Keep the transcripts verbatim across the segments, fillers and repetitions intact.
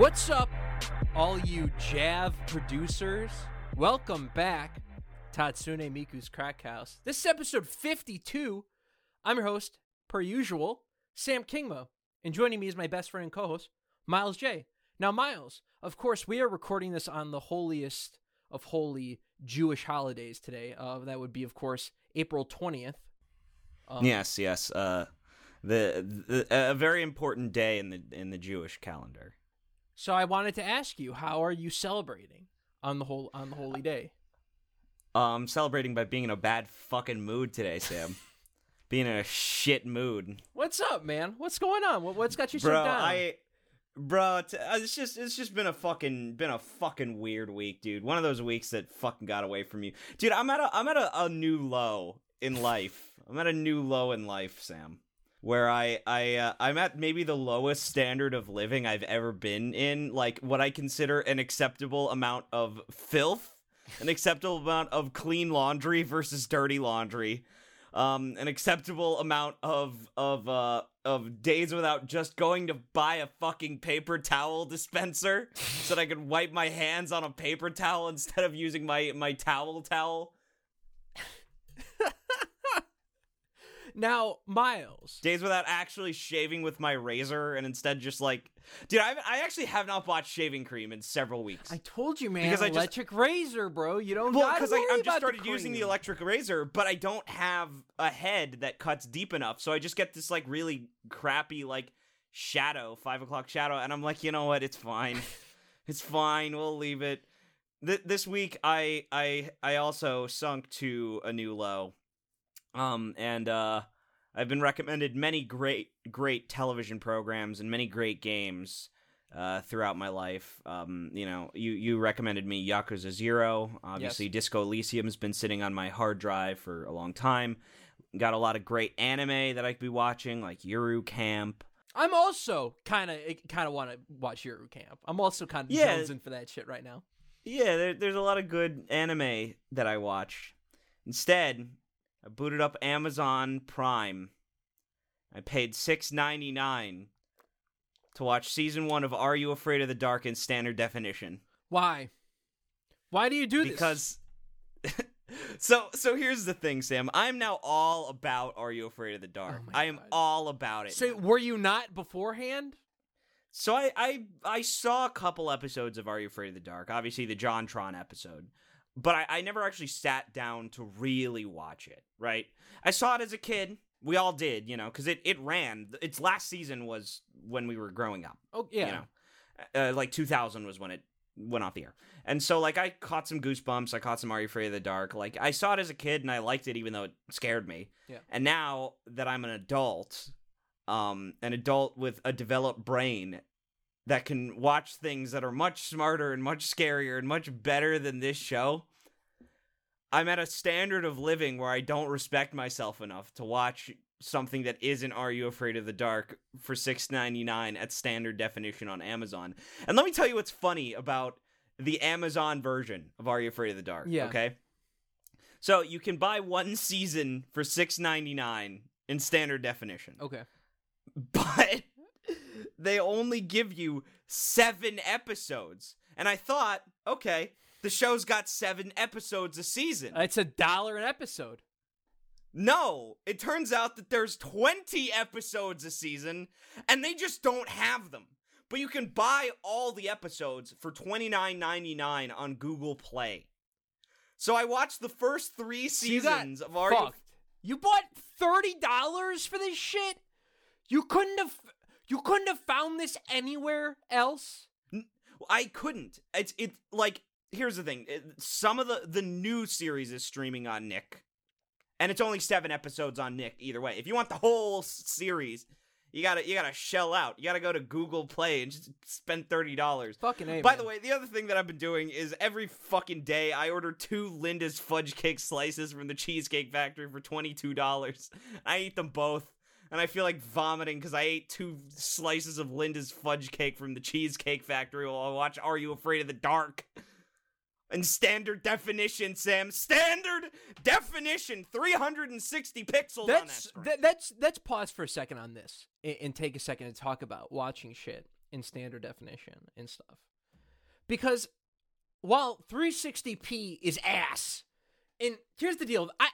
What's up, all you Jav producers? Welcome back, Tatsune Miku's Crack House. This is episode fifty-two. I'm your host, per usual, Sam Kingma, and joining me is my best friend and co-host, Miles Jay. Now, Miles, of course, we are recording this on the holiest of holy Jewish holidays today. Uh, that would be, of course, April twentieth. Um, yes, yes. Uh, the, the a very important day in the in the Jewish calendar. So I wanted to ask you, how are you celebrating on the whole on the holy day? I'm um, celebrating by being in a bad fucking mood today, Sam. Being in a shit mood. What's up, man? What's going on? What, what's got you bro, so down? I, bro, t- it's just it's just been a fucking been a fucking weird week, dude. One of those weeks that fucking got away from you, dude. I'm at a I'm at a, a new low in life. I'm at a new low in life, Sam. Where I, I, uh, I'm at maybe the lowest standard of living I've ever been in, like what I consider an acceptable amount of filth, an acceptable amount of clean laundry versus dirty laundry, um, an acceptable amount of, of, uh, of days without just going to buy a fucking paper towel dispenser so that I could wipe my hands on a paper towel instead of using my, my towel towel. Now, Miles. Days without actually shaving with my razor and instead just like... Dude, I I actually have not bought shaving cream in several weeks. I told you, man. Because I electric just, razor, bro. You don't well, gotta worry I, about Well, because I just started the using the electric razor, but I don't have a head that cuts deep enough. So I just get this like really crappy like shadow, five o'clock shadow. And I'm like, you know what? It's fine. It's fine. We'll leave it. Th- this week, I, I I also sunk to a new low. Um, and, uh, I've been recommended many great, great television programs and many great games, uh, throughout my life. Um, you know, you, you recommended me Yakuza Zero. Obviously, yes. Disco Elysium's been sitting on my hard drive for a long time. Got a lot of great anime that I could be watching, like Yuru Camp. I'm also kind of, kind of want to watch Yuru Camp. I'm also kind of yeah. jonesing for that shit right now. Yeah, there, there's a lot of good anime that I watch. Instead... I booted up Amazon Prime. I paid six dollars and ninety-nine cents to watch season one of Are You Afraid of the Dark in standard definition. Why? Why do you do because... this? Because So so here's the thing, Sam. I'm now all about Are You Afraid of the Dark. Oh I am God. all about it. So were you not beforehand? So I, I I saw a couple episodes of Are You Afraid of the Dark. Obviously the JonTron episode. But I, I never actually sat down to really watch it, right? I saw it as a kid. We all did, you know, because it, it ran. Its last season was when we were growing up. Oh, yeah. You know, uh, like two thousand was when it went off the air. And so, like, I caught some Goosebumps. I caught some Are You Afraid of the Dark? Like, I saw it as a kid, and I liked it even though it scared me. Yeah. And now that I'm an adult, um, an adult with a developed brain... that can watch things that are much smarter and much scarier and much better than this show. I'm at a standard of living where I don't respect myself enough to watch something that isn't Are You Afraid of the Dark for six dollars and ninety-nine cents at standard definition on Amazon. And let me tell you what's funny about the Amazon version of Are You Afraid of the Dark, yeah. okay? So you can buy one season for six dollars and ninety-nine cents in standard definition. Okay. But... they only give you seven episodes. And I thought, okay, the show's got seven episodes a season. It's a dollar an episode. No, it turns out that there's twenty episodes a season, and they just don't have them. But you can buy all the episodes for twenty-nine ninety-nine on Google Play. So I watched the first three seasons of Are You... fucked. You bought thirty dollars for this shit? You couldn't have... You couldn't have found this anywhere else? I couldn't. It's it like, here's the thing. It, some of the, the new series is streaming on Nick. And it's only seven episodes on Nick either way. If you want the whole series, you gotta you gotta shell out. You gotta go to Google Play and just spend thirty dollars. Fucking A, By man. the way, the other thing that I've been doing is every fucking day I order two Linda's fudge cake slices from the Cheesecake Factory for twenty-two dollars. I eat them both. And I feel like vomiting because I ate two slices of Linda's fudge cake from the Cheesecake Factory while I watch Are You Afraid of the Dark? And standard definition, Sam. Standard definition. three hundred sixty pixels that's, on that. Th- that's, let's pause for a second on this and, and take a second to talk about watching shit. in standard definition and stuff. Because while three sixty p is ass, and here's the deal, I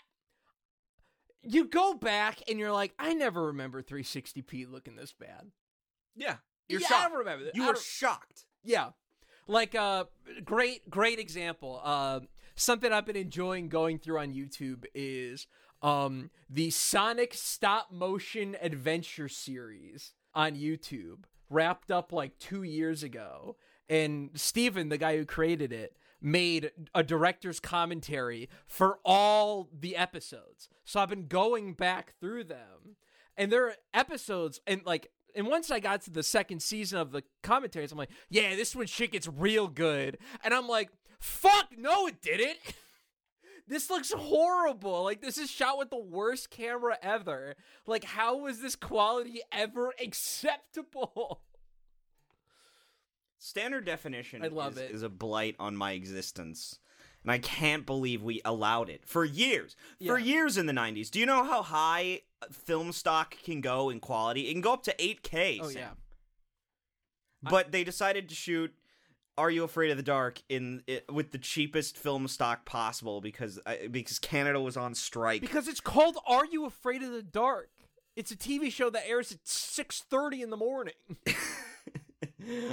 you go back and you're like, I never remember three sixty p looking this bad. Yeah, you're yeah, shocked. I don't remember that. You I were shocked. Yeah. Like, a uh, great, great example. Uh, something I've been enjoying going through on YouTube is um, the Sonic Stop Motion Adventure series on YouTube, wrapped up like two years ago. And Steven, the guy who created it, made a director's commentary for all the episodes. So I've been going back through them. And there are episodes, and like, And once I got to the second season of the commentaries, I'm like, yeah, this one shit gets real good. And I'm like, fuck, no, it didn't. This looks horrible. Like, this is shot with the worst camera ever. Like, how was this quality ever acceptable? Standard definition I love is, it. is a blight on my existence. And I can't believe we allowed it for years, yeah. for years in the nineties. Do you know how high film stock can go in quality? It can go up to eight K. Oh, Sam. yeah. But I... they decided to shoot Are You Afraid of the Dark in it, with the cheapest film stock possible because I, because Canada was on strike. Because it's called Are You Afraid of the Dark? It's a T V show that airs at six thirty in the morning.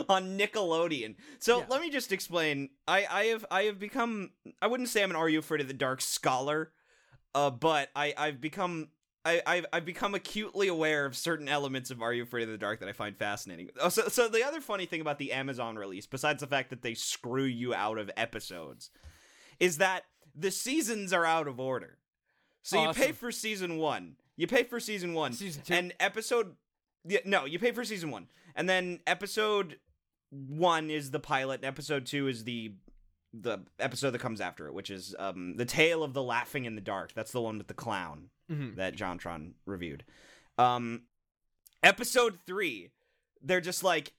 On Nickelodeon. So yeah. let me just explain. I, I have I have become, I wouldn't say I'm an Are You Afraid of the Dark scholar, uh, but I, I've become I, I've I've become acutely aware of certain elements of Are You Afraid of the Dark that I find fascinating. Oh, so so the other funny thing about the Amazon release, besides the fact that they screw you out of episodes, is that the seasons are out of order. So awesome. you pay for season one. You pay for season one. Season two. And episode Yeah, no, you pay for season one, and then episode one is the pilot, and episode two is the the episode that comes after it, which is um, The Tale of the Laughing in the Dark. That's the one with the clown mm-hmm. that JonTron reviewed. Um, episode three, they're just like,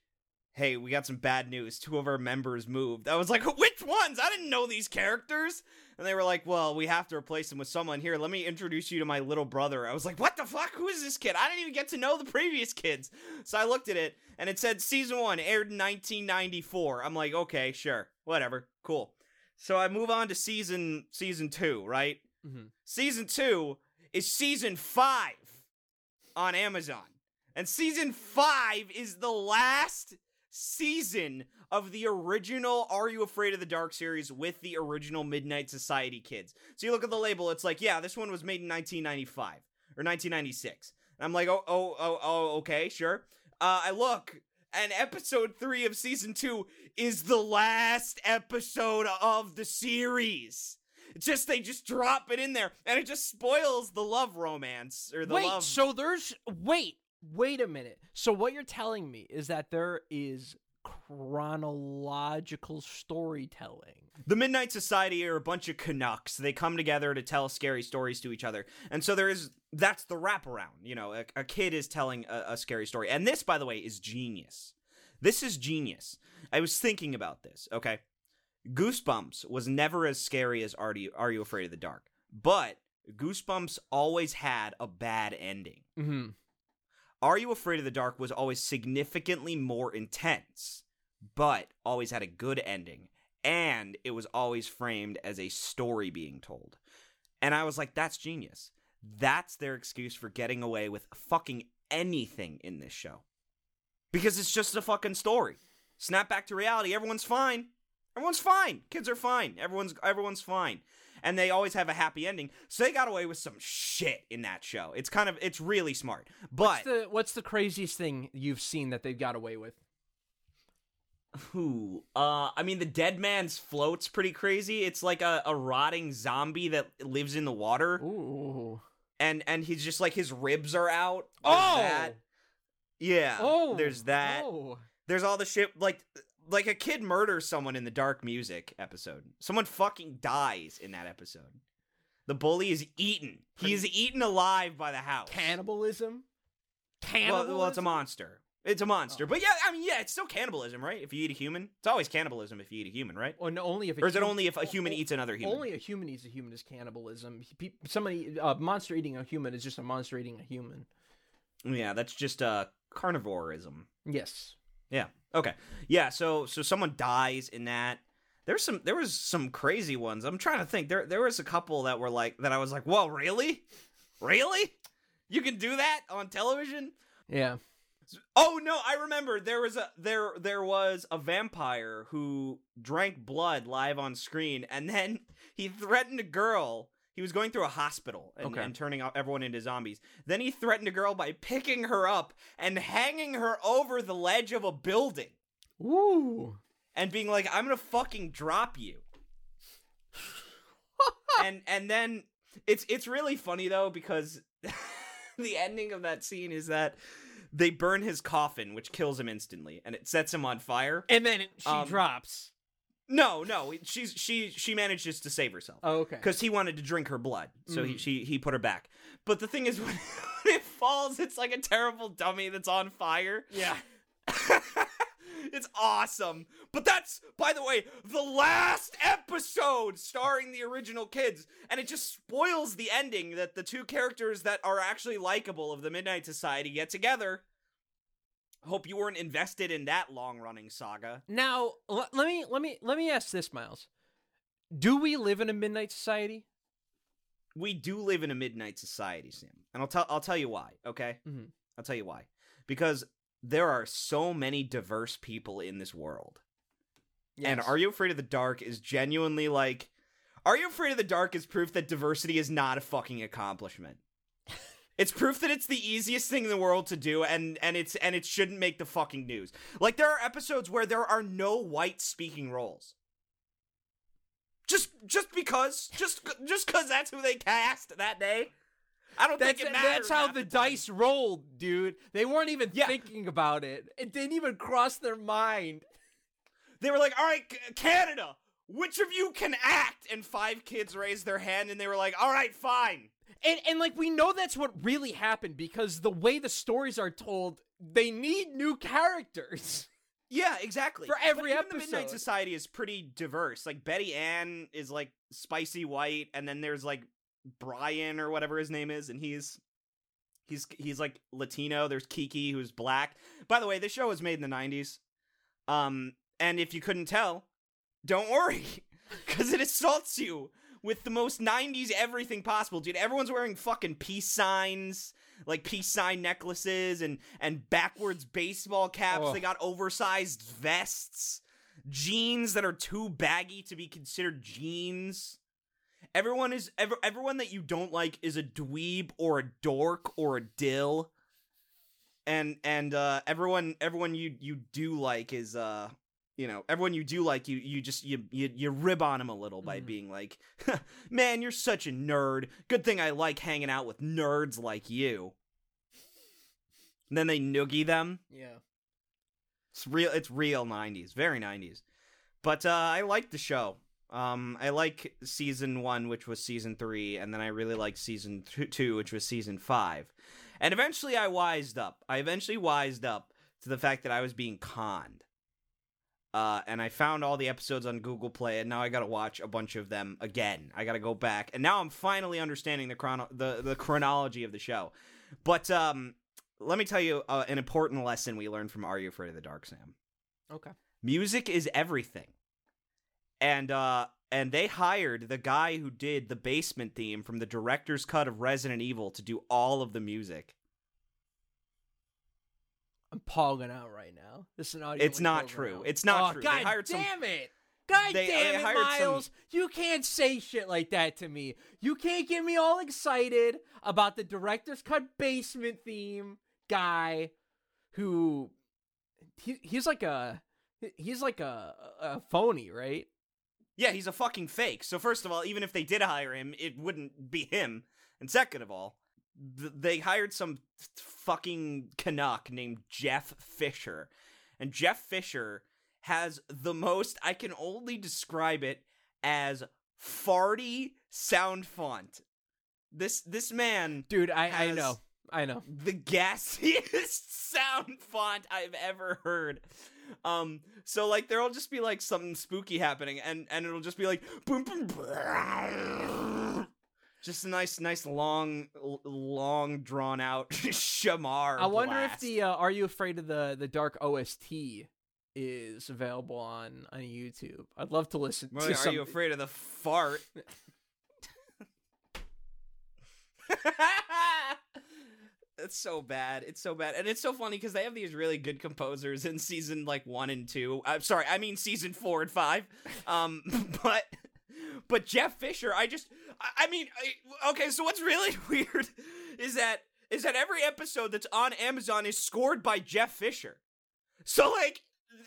hey, we got some bad news. Two of our members moved. I was like, which ones? I didn't know these characters. And they were like, well, we have to replace him with someone. Here, let me introduce you to my little brother. I was like, what the fuck? Who is this kid? I didn't even get to know the previous kids. So I looked at it, and it said season one, aired in nineteen ninety-four. I'm like, okay, sure, whatever, cool. So I move on to season season two, right? Mm-hmm. Season two is season five on Amazon. And season five is the last season of the original Are You Afraid of the Dark series with the original Midnight Society kids. So you look at the label, it's like, yeah, this one was made in nineteen ninety-five or nineteen ninety-six. And I'm like, oh, oh, oh, oh, okay, sure. Uh, I look, and episode three of season two is the last episode of the series. It's just, they just drop it in there, and it just spoils the love romance or the wait, love. Wait, so there's, wait, wait a minute. So what you're telling me is that there is chronological storytelling. The Midnight Society are a bunch of Canucks. They come together to tell scary stories to each other. And so there is, that's the wraparound. You know, a, a kid is telling a, a scary story. And this, by the way, is genius. This is genius. I was thinking about this, okay? Goosebumps was never as scary as Are You, Are You Afraid of the Dark? But Goosebumps always had a bad ending. Mm-hmm. Are You Afraid of the Dark was always significantly more intense, but always had a good ending, and it was always framed as a story being told. And I was like, that's genius. That's their excuse for getting away with fucking anything in this show. Because it's just a fucking story. Snap back to reality. Everyone's fine. Everyone's fine. Kids are fine. Everyone's everyone's fine. And they always have a happy ending. So they got away with some shit in that show. It's kind of, it's really smart. But what's the, what's the craziest thing you've seen that they've got away with? Who? Uh, I mean, the dead man's float's pretty crazy. It's like a, a rotting zombie that lives in the water. Ooh. And and he's just like, his ribs are out. There's oh! That. Yeah. Oh! There's that. Oh. There's all the shit, like... Like, a kid murders someone in the Dark Music episode. Someone fucking dies in that episode. The bully is eaten. He is eaten alive by the house. Cannibalism? Cannibalism? Well, well it's a monster. It's a monster. Oh. But yeah, I mean, yeah, it's still cannibalism, right? If you eat a human? It's always cannibalism if you eat a human, right? Or, no, only if a or is it only if a human eats another human? Only a human eats a human is cannibalism. Somebody, a uh, monster eating a human is just a monster eating a human. Yeah, that's just uh, carnivorism. Yes. Yeah. Okay. Yeah. So so someone dies in that. There's some. There was some crazy ones. I'm trying to think. There there was a couple that were like that. I was like, whoa, really, really? You can do that on television? Yeah. Oh no, I remember. There was a there there was a vampire who drank blood live on screen, and then he threatened a girl. He was going through a hospital and, okay. and turning everyone into zombies. Then he threatened a girl by picking her up and hanging her over the ledge of a building. Ooh. And being like, I'm gonna fucking drop you. and and then it's it's really funny though, because the ending of that scene is that they burn his coffin, which kills him instantly, and it sets him on fire. And then she um, drops. No, no, she's she she manages to save herself. Oh, okay. Because he wanted to drink her blood, so mm. he she he put her back. But the thing is, when it falls, it's like a terrible dummy that's on fire. Yeah. It's awesome. But that's, by the way, the last episode starring the original kids. And it just spoils the ending that the two characters that are actually likable of the Midnight Society get together. Hope you weren't invested in that long-running saga. Now, l- let me let me let me ask this, Miles. Do we live in a Midnight Society? We do live in a Midnight Society, Sam. And I'll tell I'll tell you why, okay? Mm-hmm. I'll tell you why. Because there are so many diverse people in this world. Yes. And Are You Afraid of the Dark is genuinely like... Are You Afraid of the Dark is proof that diversity is not a fucking accomplishment. It's proof that it's the easiest thing in the world to do, and, and it's and it shouldn't make the fucking news. Like, there are episodes where there are no white speaking roles. Just just because. Just just because that's who they cast that day. I don't that's, think it matters. That's how the dice rolled, dude. They weren't even yeah. thinking about it. It didn't even cross their mind. They were like, all right, Canada, which of you can act? And five kids raised their hand, and they were like, all right, fine. And, and like, we know that's what really happened, because the way the stories are told, they need new characters. Yeah, exactly. For every but episode. The Midnight Society is pretty diverse. Like, Betty Ann is, like, spicy white, and then there's, like, Brian or whatever his name is, and he's he's he's like Latino. There's Kiki, who's black. By the way, this show was made in the nineties, um and if you couldn't tell, don't worry, because it assaults you with the most nineties everything possible, dude. Everyone's wearing fucking peace signs, like peace sign necklaces, and and backwards baseball caps. Oh. They got oversized vests, jeans that are too baggy to be considered jeans. Everyone is ever everyone that you don't like is a dweeb or a dork or a dill, and and uh, everyone everyone you, you do like is uh you know everyone you do like you you just you you, you rib on them a little by mm. being like, man, you're such a nerd. Good thing I like hanging out with nerds like you. And then they noogie them. Yeah, it's real. It's real nineties, very nineties. But uh, I like the show. Um, I like season one, which was season three, and then I really liked season th- two, which was season five. And eventually I wised up. I eventually wised up to the fact that I was being conned. Uh, and I found all the episodes on Google Play, and now I gotta watch a bunch of them again. I gotta go back, and now I'm finally understanding the chrono- the, the chronology of the show. But, um, let me tell you uh, an important lesson we learned from Are You Afraid of the Dark, Sam? Okay. Music is everything. And uh, and they hired the guy who did the basement theme from the director's cut of Resident Evil to do all of the music. I'm pogging out right now. This is an audio. It's not true. Out. It's not oh, true. God they hired damn some... it! God they, damn they it, Miles! Some... You can't say shit like that to me. You can't get me all excited about the director's cut basement theme guy, who he he's like a he's like a, a phony, right? Yeah, he's a fucking fake. So first of all, even if they did hire him, it wouldn't be him. And second of all, th- they hired some th- fucking Canuck named Jeff Fisher. And Jeff Fisher has the most, I can only describe it as farty sound font. This this man... Dude, I, I know. I know. The gassiest sound font I've ever heard. Um, so like there'll just be like something spooky happening, and, and it'll just be like boom boom, Just a nice, nice, long, long, drawn out shamar. I wonder blast. if the uh, Are You Afraid of the, the Dark O S T is available on, on YouTube. I'd love to listen well, to Are some... You Afraid of the Fart? It's so bad. It's so bad. And it's so funny because they have these really good composers in season like one and two. I'm sorry. I mean, season four and five. Um, but but Jeff Fisher, I just, I, I mean, I, okay. So what's really weird is that is that every episode that's on Amazon is scored by Jeff Fisher. So like,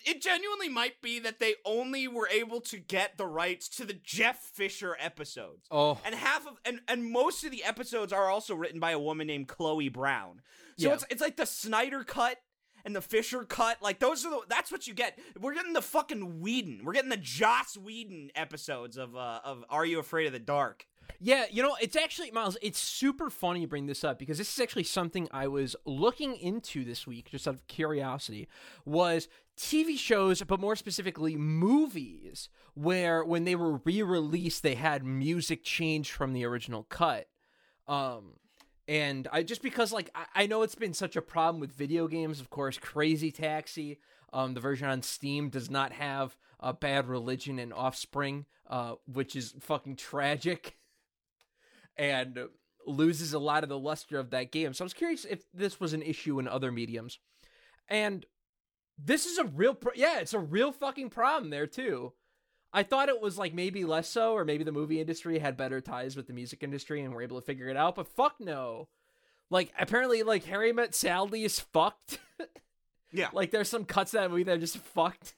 it genuinely might be that they only were able to get the rights to the Jeff Fisher episodes. Oh. And half of and, and most of the episodes are also written by a woman named Chloe Brown. So yeah. it's it's like the Snyder cut and the Fisher cut. Like those are the that's what you get. We're getting the fucking Whedon. We're getting the Joss Whedon episodes of uh, of Are You Afraid of the Dark? Yeah, you know, it's actually, Miles, it's super funny you bring this up because this is actually something I was looking into this week, just out of curiosity, was T V shows, but more specifically movies, where when they were re-released, they had music changed from the original cut. Um, and I just because, like, I, I know it's been such a problem with video games, of course, Crazy Taxi, um, the version on Steam does not have uh, Bad Religion and Offspring, uh, which is fucking tragic. And loses a lot of the luster of that game. So I was curious if this was an issue in other mediums. And this is a real... Pro- yeah, it's a real fucking problem there, too. I thought it was, like, maybe less so, or maybe the movie industry had better ties with the music industry and were able to figure it out, but fuck no. Like, apparently, like, Harry Met Sally is fucked. Yeah. Like, there's some cuts in that movie that are just fucked.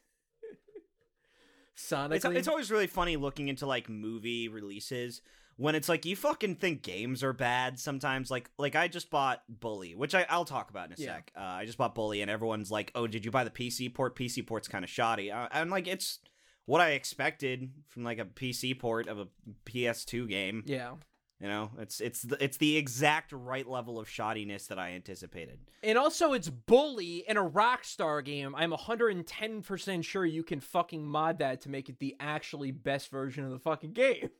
Sonically. It's, it's always really funny looking into, like, movie releases... When it's like, you fucking think games are bad sometimes. Like, like I just bought Bully, which I, I'll talk about in a yeah. sec. Uh, I just bought Bully, and everyone's like, oh, did you buy the P C port? P C port's kind of shoddy. Uh, and, like, it's what I expected from, like, a P C port of a P S two game. Yeah. You know? It's it's the, it's the exact right level of shoddiness that I anticipated. And also, it's Bully in a Rockstar game. I'm one hundred ten percent sure you can fucking mod that to make it the actually best version of the fucking game.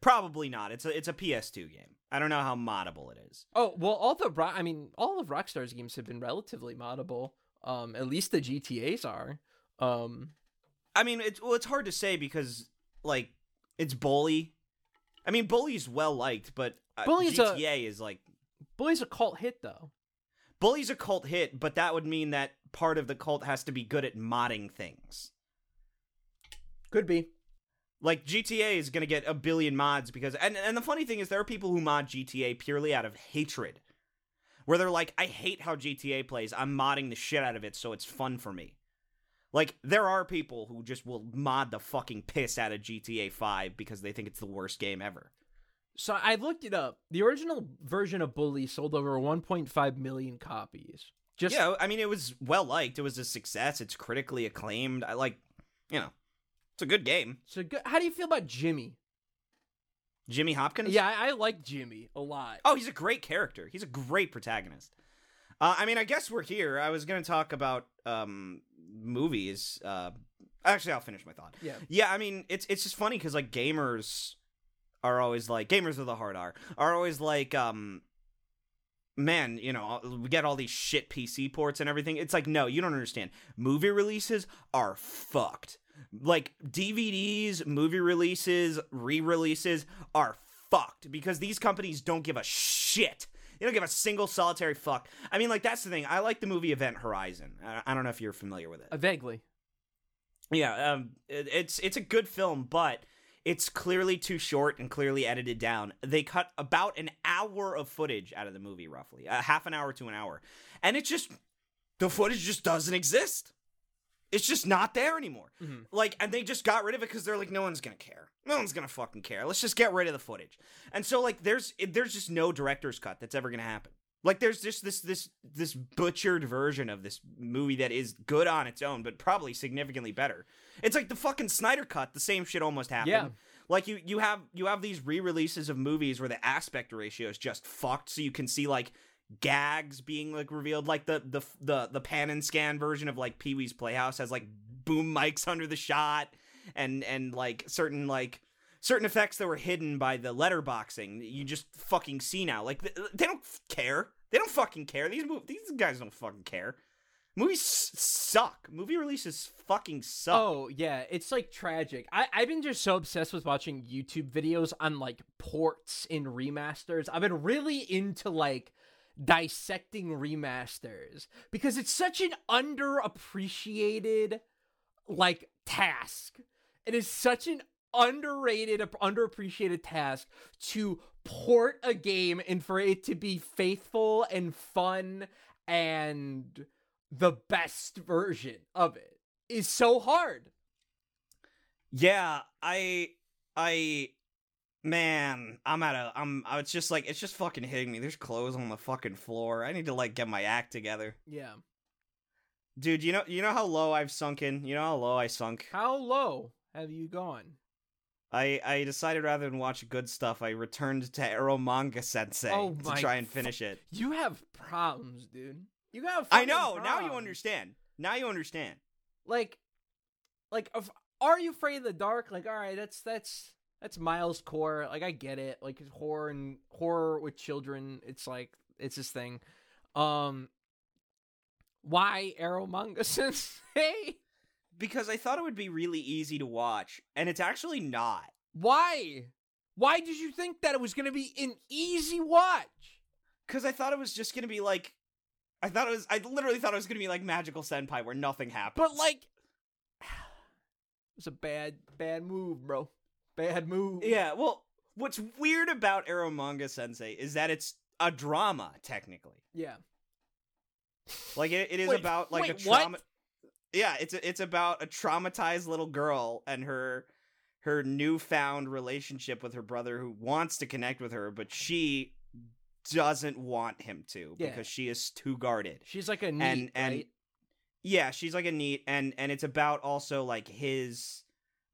Probably not. It's a it's a P S two game. I don't know how moddable it is. Oh well, all the I mean, all of Rockstar's games have been relatively moddable. Um, at least the G T As are. Um, I mean, it's well, it's hard to say because like it's Bully. I mean, Bully's well liked, but uh, G T A a, is like Bully's a cult hit though. Bully's a cult hit, but that would mean that part of the cult has to be good at modding things. Could be. Like, G T A is going to get a billion mods because... And, and the funny thing is there are people who mod G T A purely out of hatred. Where they're like, I hate how G T A plays. I'm modding the shit out of it so it's fun for me. Like, there are people who just will mod the fucking piss out of G T A five because they think it's the worst game ever. So I looked it up. The original version of Bully sold over one point five million copies. Just Yeah, I mean, it was well-liked. It was a success. It's critically acclaimed. I like, you know... It's a good game. So good. How do you feel about Jimmy? Jimmy Hopkins? Yeah, I, I like Jimmy a lot. Oh, he's a great character. He's a great protagonist. Uh, I mean, I guess we're here. I was going to talk about um, movies. Uh, actually, I'll finish my thought. Yeah. Yeah, I mean, it's it's just funny because, like, gamers are always like... Gamers with a hard R are always like, um, man, you know, we get all these shit P C ports and everything. It's like, no, you don't understand. Movie releases are fucked. Like, D V Ds, movie releases, re-releases are fucked because these companies don't give a shit. They don't give a single solitary fuck. I mean, like, that's the thing. I like the movie Event Horizon. I don't know if you're familiar with it. Uh, vaguely. Yeah, um, it, it's it's a good film, but it's clearly too short and clearly edited down. They cut about an hour of footage out of the movie, roughly. Uh, half an hour to an hour. And it just, the footage just doesn't exist. It's just not there anymore. Mm-hmm. Like, and they just got rid of it because they're like, no one's going to care. No one's going to fucking care. Let's just get rid of the footage. And so, like, there's there's just no director's cut that's ever going to happen. Like, there's just this this this butchered version of this movie that is good on its own, but probably significantly better. It's like the fucking Snyder cut. The same shit almost happened. Yeah. Like, you, you have you have these re-releases of movies where the aspect ratio is just fucked, so you can see, like... gags being like revealed, like the the the the pan and scan version of like Pee-wee's Playhouse has like boom mics under the shot and and like certain like certain effects that were hidden by the letterboxing that you just fucking see now. Like, they don't care. They don't fucking care. These mov- these guys don't fucking care. Movies suck. Movie releases fucking suck. Oh, yeah. It's, like, tragic. I- I've been just so obsessed with watching YouTube videos on, like, ports and remasters. I've been really into, like, dissecting remasters. Because it's such an underappreciated, like, task. It is such an underrated, underappreciated task to port a game and for it to be faithful and fun and the best version of it is so hard. Yeah, I, I, man, I'm at a, I'm, I was just like, it's just fucking hitting me. There's clothes on the fucking floor. I need to, like, get my act together. Yeah. Dude, you know, you know how low I've sunken? You know how low I sunk? How low have you gone? I, I decided rather than watch good stuff, I returned to Eromanga Sensei oh to try and finish fu- it. You have problems, dude. You got. I know. Problems. Now you understand. Now you understand. Like, like, if, Are You Afraid of the Dark? Like, all right, that's that's that's Miles' core. Like, I get it. Like, it's horror and horror with children. It's like it's his thing. Um, why Eromanga Sensei? Because I thought it would be really easy to watch, and it's actually not. Why? Why did you think that it was going to be an easy watch? Because I thought it was just going to be like. I thought it was, I literally thought it was going to be like Magical Senpai where nothing happened. But like, it was a bad, bad move, bro. Bad move. Yeah, well, what's weird about Eromanga Sensei is that it's a drama, technically. Yeah. Like, it, it is wait, about like wait, a trauma. What? Yeah, it's a, it's about a traumatized little girl and her, her newfound relationship with her brother who wants to connect with her, but she doesn't want him to yeah. because she is too guarded. She's like a NEET, and, and right? Yeah, she's like a NEET, and and it's about also like his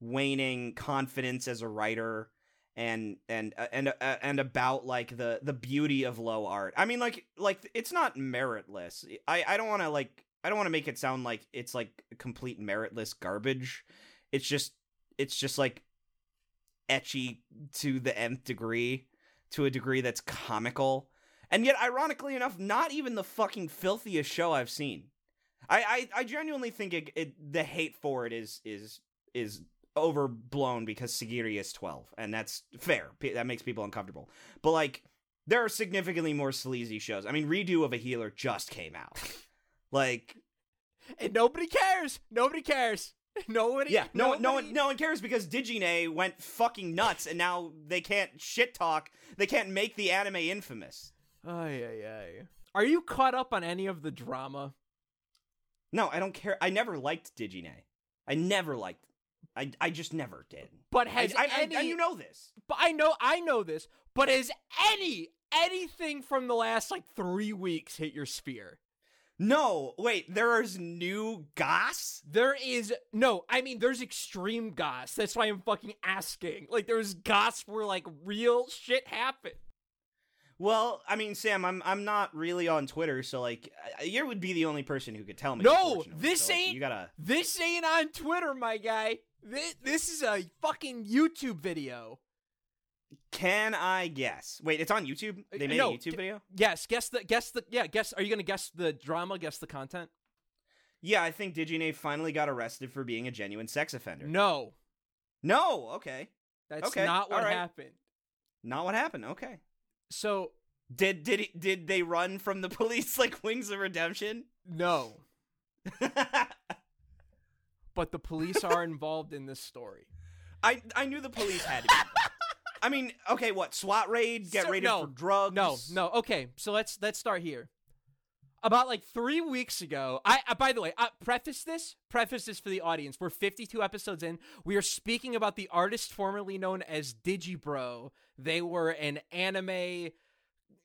waning confidence as a writer, and and uh, and uh, and about like the the beauty of low art. I mean, like like it's not meritless. I I don't want to like I don't want to make it sound like it's like complete meritless garbage. It's just it's just like etchy to the nth degree. To a degree that's comical. And yet, ironically enough, not even the fucking filthiest show I've seen. I, I, I genuinely think it, it, the hate for it is is is overblown because Sagiri is twelve. And that's fair. P- that makes people uncomfortable. But, like, there are significantly more sleazy shows. I mean, Redo of a Healer just came out. Like... And nobody cares! Nobody cares! Nobody, yeah, no, nobody... no one, no one cares because Digine went fucking nuts, and now they can't shit talk. They can't make the anime infamous. Ay, ay, ay. Are you caught up on any of the drama? No, I don't care. I never liked Digine. I never liked. I, I just never did. But has I, any? I, I, I, you know this. But I know, I know this. But has any anything from the last like three weeks hit your sphere? No, wait, there is new goss? There is, no, I mean, there's extreme goss. That's why I'm fucking asking. Like, there's goss where, like, real shit happened. Well, I mean, Sam, I'm I'm not really on Twitter, so, like, you would be the only person who could tell me. No, this so, like, ain't, you gotta... this ain't on Twitter, my guy. This, this is a fucking YouTube video. Can I guess? Wait, it's on YouTube? They made no, a YouTube video? Yes, guess the, guess the, yeah, guess, are you going to guess the drama, guess the content? Yeah, I think Digine finally got arrested for being a genuine sex offender. No. No, okay. That's okay. not what right. happened. Not what happened, okay. So. Did, did, he, did they run from the police like Wings of Redemption? No. But the police are involved in this story. I, I knew the police had to be involved. I mean, okay, what? SWAT raid, get so, raided no, for drugs? No, no, okay. So let's let's start here. About like three weeks ago, I, I by the way, I preface this, preface this for the audience. We're fifty-two episodes in. We are speaking about the artist formerly known as Digibro. They were an anime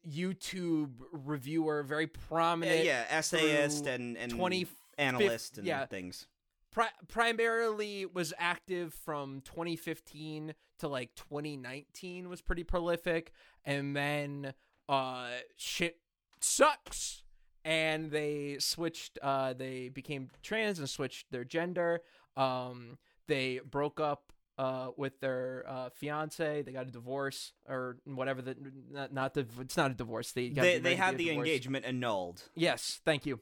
YouTube reviewer, very prominent. Yeah, yeah essayist and, and twenty analyst and yeah. things. Pri- primarily was active from twenty fifteen to like twenty nineteen was pretty prolific, and then uh shit sucks and they switched uh they became trans and switched their gender. Um they broke up uh, with their uh, fiance. They got a divorce or whatever. The not, not the it's not a divorce. They got they, they had the divorce. Engagement annulled. Yes, thank you.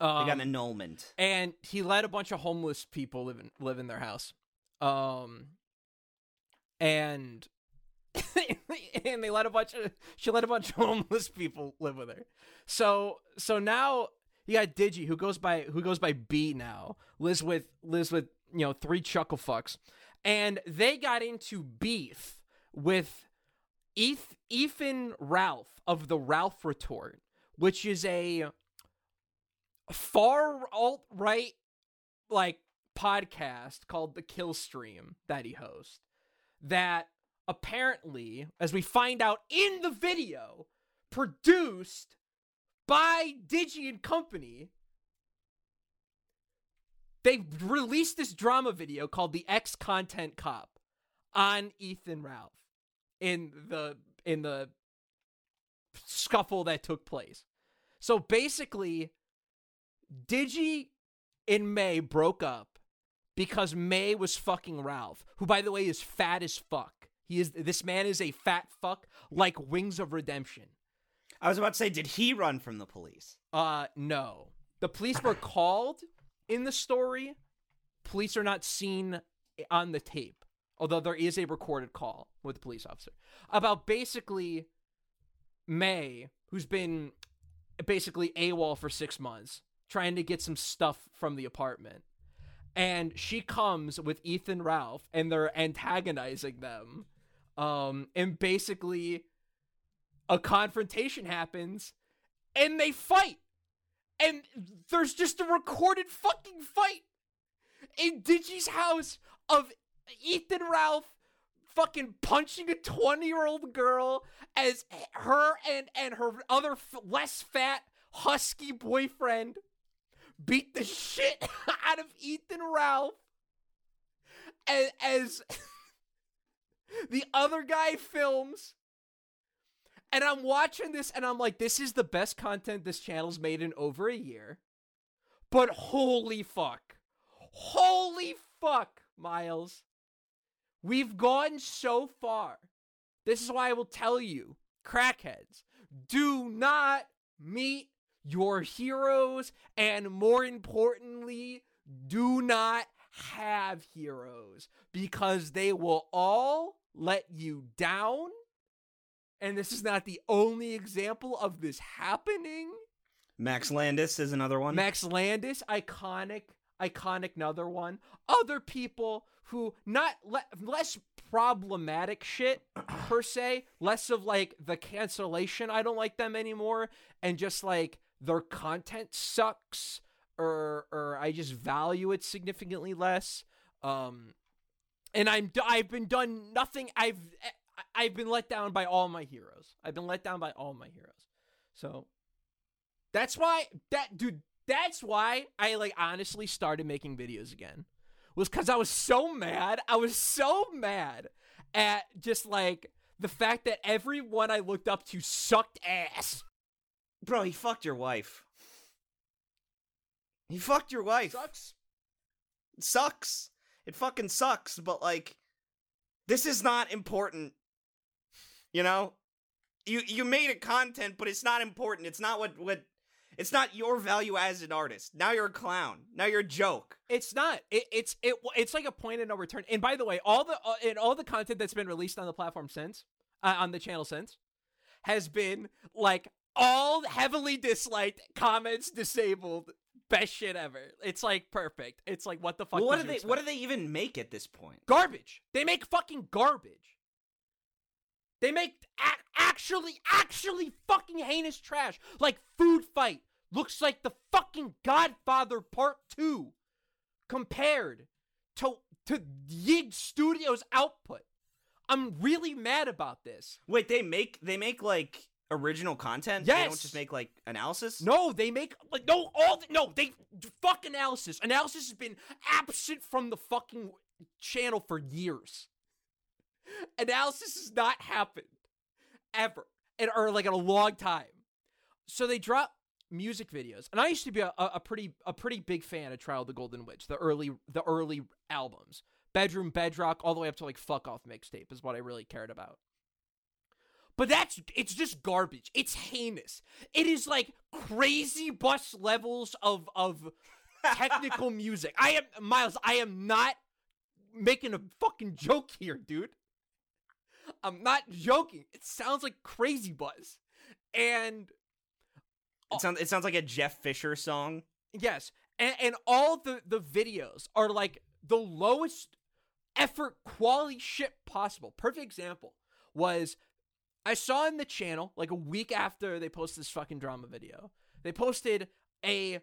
Um, they got an annulment, and he let a bunch of homeless people live in, live in their house. Um, and and they let a bunch of she let a bunch of homeless people live with her. So so now you got Digi who goes by who goes by B now lives with lives with you know three chuckle fucks, and they got into beef with Eth, Ethan Ralph of the Ralph Retort, which is a far alt-right like podcast called The Kill Stream that he hosts, that apparently, as we find out in the video, produced by Digi and Company. They released this drama video called The X Content Cop on Ethan Ralph in the in the scuffle that took place. So basically, Digi and May broke up because May was fucking Ralph, who, by the way, is fat as fuck. He is. This man is a fat fuck, like Wings of Redemption. I was about to say, did he run from the police? Uh, no. The police were called in the story. Police are not seen on the tape, although there is a recorded call with the police officer about basically May, who's been basically AWOL for six months, trying to get some stuff from the apartment. And she comes with Ethan Ralph, and they're antagonizing them. Um, and basically, a confrontation happens, and they fight. And there's just a recorded fucking fight in Digi's house of Ethan Ralph fucking punching a twenty-year-old girl as her and, and her other f- less fat, husky boyfriend beat the shit out of Ethan Ralph as, as the other guy films. And I'm watching this and I'm like, this is the best content this channel's made in over a year. But holy fuck. Holy fuck, Miles. We've gone so far. This is why I will tell you, crackheads, do not meet your heroes, and more importantly, do not have heroes, because they will all let you down. And this is not the only example of this happening. Max Landis is another one. Max Landis, iconic, iconic, another one. Other people who not le- less problematic shit per se, less of like the cancellation. I don't like them anymore, and just like, their content sucks, or or I just value it significantly less. Um, and I'm I've been done nothing. I've I've been let down by all my heroes. I've been let down by all my heroes. So that's why that dude. That's why I like honestly started making videos again, was because I was so mad. I was so mad at just like the fact that everyone I looked up to sucked ass. Bro, he fucked your wife. He fucked your wife. Sucks. It sucks. It fucking sucks, but, like, this is not important. You know? You you made a content, but it's not important. It's not what, what... It's not your value as an artist. Now you're a clown. Now you're a joke. It's not. It, it's it it's like a point of no return. And, by the way, all the uh, and all the content that's been released on the platform since, uh, on the channel since, has been, like... all heavily disliked, comments disabled, best shit ever. It's like perfect. It's like, what the fuck? Well, what do they expect? What do they even make at this point? Garbage. They make fucking garbage. They make a- actually, actually fucking heinous trash. Like Food Fight looks like the fucking Godfather Part Two compared to to Yig Studios' output. I'm really mad about this. Wait, they make they make like. Original content? Yes. They don't just make, like, analysis? No, they make, like, no, all, the, no, they, fuck analysis. Analysis has been absent from the fucking channel for years. Analysis has not happened. Ever. And, or, like, in a long time. So they drop music videos. And I used to be a, a pretty, a pretty big fan of Trial of the Golden Witch, the early, the early albums. Bedroom Bedrock, all the way up to, like, Fuck Off Mixtape is what I really cared about. But that's, it's just garbage. It's heinous. It is, like, crazy bus levels of, of technical music. I am, Miles, I am not making a fucking joke here, dude. I'm not joking. It sounds like Crazy Buzz. And... It sounds, it sounds like a Jeff Fisher song. Yes. And, and all the, the videos are, like, the lowest effort quality shit possible. Perfect example was... I saw in the channel, like a week after they posted this fucking drama video, they posted a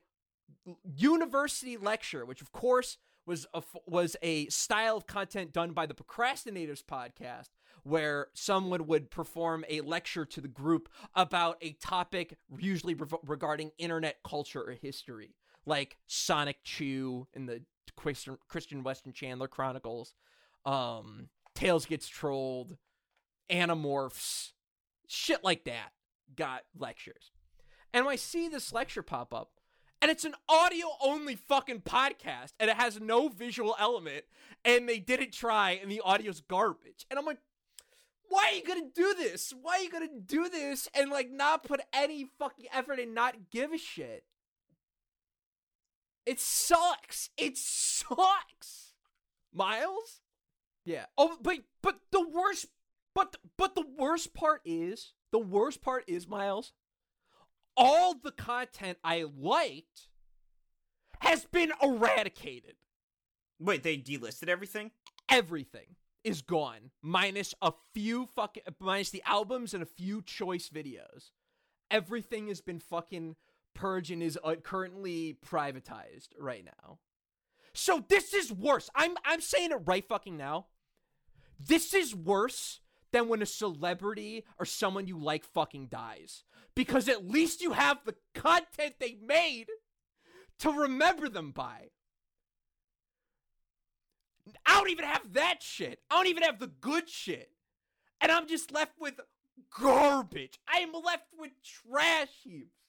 university lecture, which of course was a, was a style of content done by the Procrastinators podcast, where someone would perform a lecture to the group about a topic usually re- regarding internet culture or history, like Sonic Chew and the Christian, Christian Weston Chandler Chronicles, um, Tales Gets Trolled, Animorphs, shit like that, got lectures. And I see this lecture pop up, and it's an audio-only fucking podcast, and it has no visual element, and they didn't try, and the audio's garbage. And I'm like, why are you gonna do this? Why are you gonna do this and, like, not put any fucking effort and not give a shit? It sucks. It sucks. Miles? Yeah. Oh, but, but the worst But but the worst part is, the worst part is, Miles, all the content I liked has been eradicated. Wait, they delisted everything? Everything is gone, minus a few fucking, minus the albums and a few choice videos. Everything has been fucking purged and is currently privatized right now. So this is worse. I'm I'm saying it right fucking now. This is worse than when a celebrity or someone you like fucking dies. Because at least you have the content they made to remember them by. I don't even have that shit. I don't even have the good shit. And I'm just left with garbage. I'm left with trash heaps.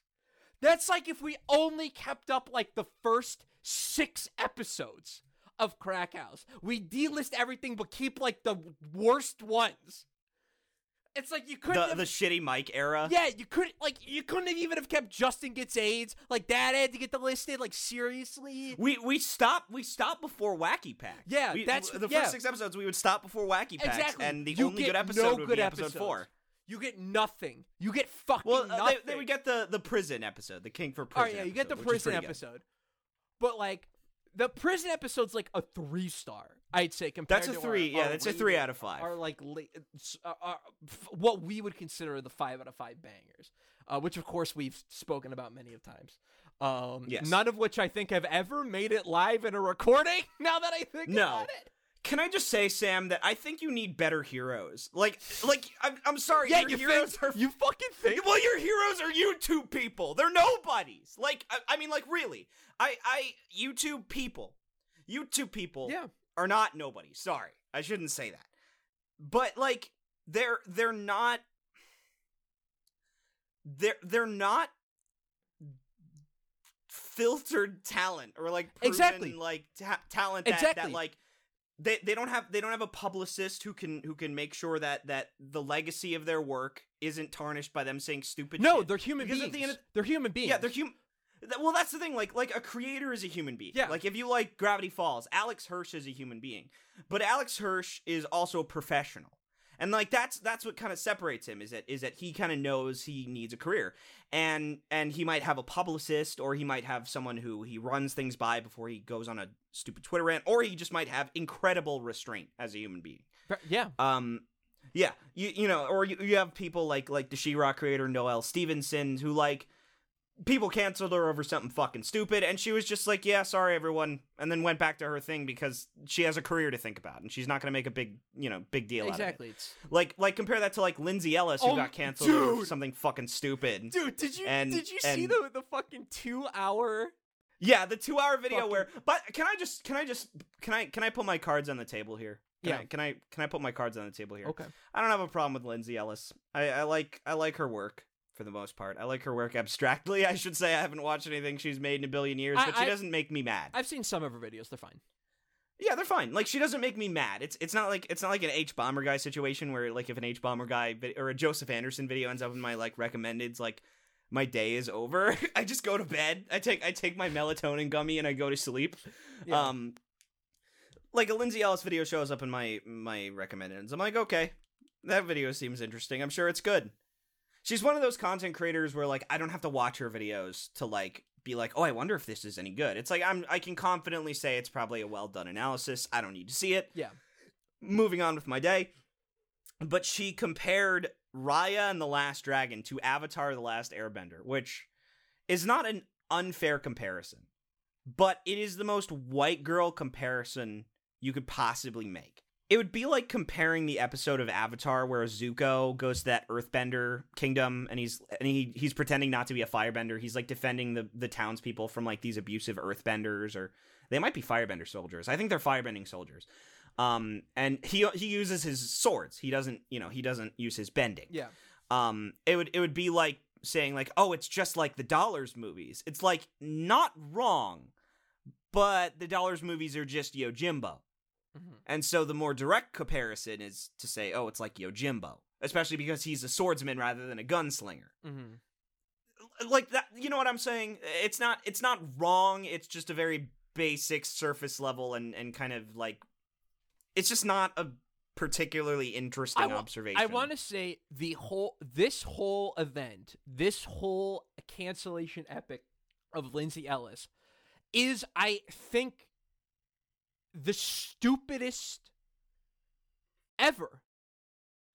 That's like if we only kept up like the first six episodes of Crack House. We delist everything but keep like the worst ones. It's like you couldn't the, have, the shitty Mike era. Yeah, you couldn't like you couldn't have even have kept Justin Gets AIDS. Like that had to get delisted. Like seriously, we we stopped we stopped before Wacky Pack. Yeah, we, that's the first yeah. six episodes. We would stop before Wacky Pack. Exactly. And the you only good episode no would good be episode episodes. four. You get nothing. You get fucking well, uh, nothing. They, they would get the the prison episode, the King for Prison. All right, yeah, you episode, get the prison episode, good. But like. The prison episode's like a three star, I'd say. Compared that's a to three, our, yeah, our that's a three out of five. Are like our, our, what we would consider the five out of five bangers, uh, which of course we've spoken about many of times. Um, yes. None of which I think have ever made it live in a recording. Now that I think no. about it, can I just say, Sam, that I think you need better heroes. Like, like I'm, I'm sorry, yeah, your you heroes think, are you fucking think. Well, your heroes are YouTube people. They're nobodies. Like, I, I mean, like really. I, I, YouTube people, YouTube people yeah. are not nobody. Sorry, I shouldn't say that. But like, they're they're not. They're they're not filtered talent or like proven, exactly like ta- talent that, exactly. that like they they don't have they don't have a publicist who can who can make sure that that the legacy of their work isn't tarnished by them saying stupid. No, shit. they're human because beings. At the end of, they're human beings. Yeah, they're human. Well, that's the thing, like, like a creator is a human being. Yeah. Like, if you like Gravity Falls, Alex Hirsch is a human being. But Alex Hirsch is also a professional. And, like, that's that's what kind of separates him, is that is that he kind of knows he needs a career. And and he might have a publicist, or he might have someone who he runs things by before he goes on a stupid Twitter rant, or he just might have incredible restraint as a human being. Yeah. Um. Yeah. You you know, or you, you have people like, like the She-Ra creator, Noelle Stevenson, who, like... people canceled her over something fucking stupid, and she was just like, yeah, sorry, everyone, and then went back to her thing because she has a career to think about, and she's not going to make a big, you know, big deal exactly. out of it. Exactly. Like, like, compare that to, like, Lindsay Ellis, who oh, got canceled dude. over something fucking stupid. Dude, did you and, did you and, see the the fucking two-hour... Yeah, the two-hour video fucking... where... But can I just... Can I just... Can I can I put my cards on the table here? Can yeah. I, can I can I put my cards on the table here? Okay. I don't have a problem with Lindsay Ellis. I, I like I like her work. For the most part. I like her work abstractly. I should say I haven't watched anything she's made in a billion years, I, but she I, doesn't make me mad. I've seen some of her videos. They're fine. Yeah, they're fine. Like, she doesn't make me mad. It's it's not like it's not like an H. Bomberguy situation where, like, if an H. Bomberguy vid- or a Joseph Anderson video ends up in my, like, recommendeds, like, my day is over. I just go to bed. I take I take my melatonin gummy and I go to sleep. Yeah. Um, like, a Lindsay Ellis video shows up in my my recommendeds. I'm like, okay, that video seems interesting. I'm sure it's good. She's one of those content creators where, like, I don't have to watch her videos to, like, be like, oh, I wonder if this is any good. It's like, I'm, I can confidently say it's probably a well-done analysis. I don't need to see it. Yeah. Moving on with my day. But she compared Raya and the Last Dragon to Avatar: The Last Airbender, which is not an unfair comparison, but it is the most white girl comparison you could possibly make. It would be like comparing the episode of Avatar where Zuko goes to that Earthbender kingdom and he's and he he's pretending not to be a Firebender. He's, like, defending the, the townspeople from, like, these abusive Earthbenders, or they might be Firebender soldiers. I think they're Firebending soldiers. Um, and he he uses his swords. He doesn't, you know, he doesn't use his bending. Yeah. Um, it would it would be like saying, like, oh, it's just like the Dollars movies. It's, like, not wrong, but the Dollars movies are just Yojimbo. Mm-hmm. And so the more direct comparison is to say, oh, it's like Yojimbo, especially because he's a swordsman rather than a gunslinger. Mm-hmm. Like that, you know what I'm saying? It's not, it's not wrong. It's just a very basic surface level and, and kind of like, it's just not a particularly interesting I w- observation. I want to say the whole, this whole event, this whole cancellation epic of Lindsay Ellis is, I think, the stupidest ever.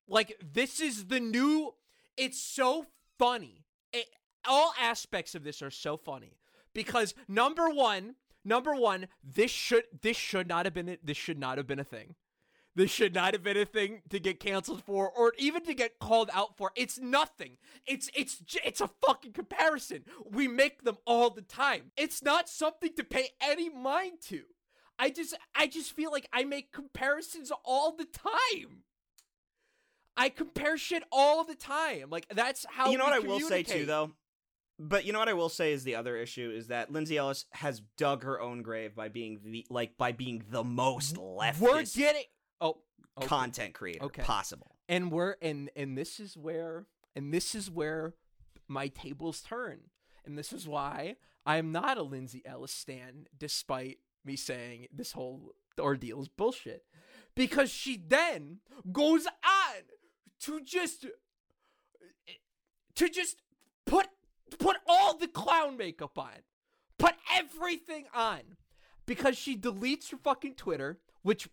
Like, this is the new, it's so funny. It, all aspects of this are so funny because number one, number one, this should, this should not have been, a, this should not have been a thing. This should not have been a thing to get canceled for, or even to get called out for. It's nothing. It's it's it's a fucking comparison. We make them all the time. It's not something to pay any mind to. I just, I just feel like I make comparisons all the time. I compare shit all the time. Like, that's how you know what I will say too, though. But you know what I will say is the other issue is that Lindsay Ellis has dug her own grave by being the like by being the most leftist. We're getting oh okay. content creator okay. possible, and we're and and this is where and this is where my tables turn, and this is why I am not a Lindsay Ellis stan, despite me saying this whole ordeal is bullshit, because she then goes on to just to just put put all the clown makeup on, put everything on, because she deletes her fucking Twitter, which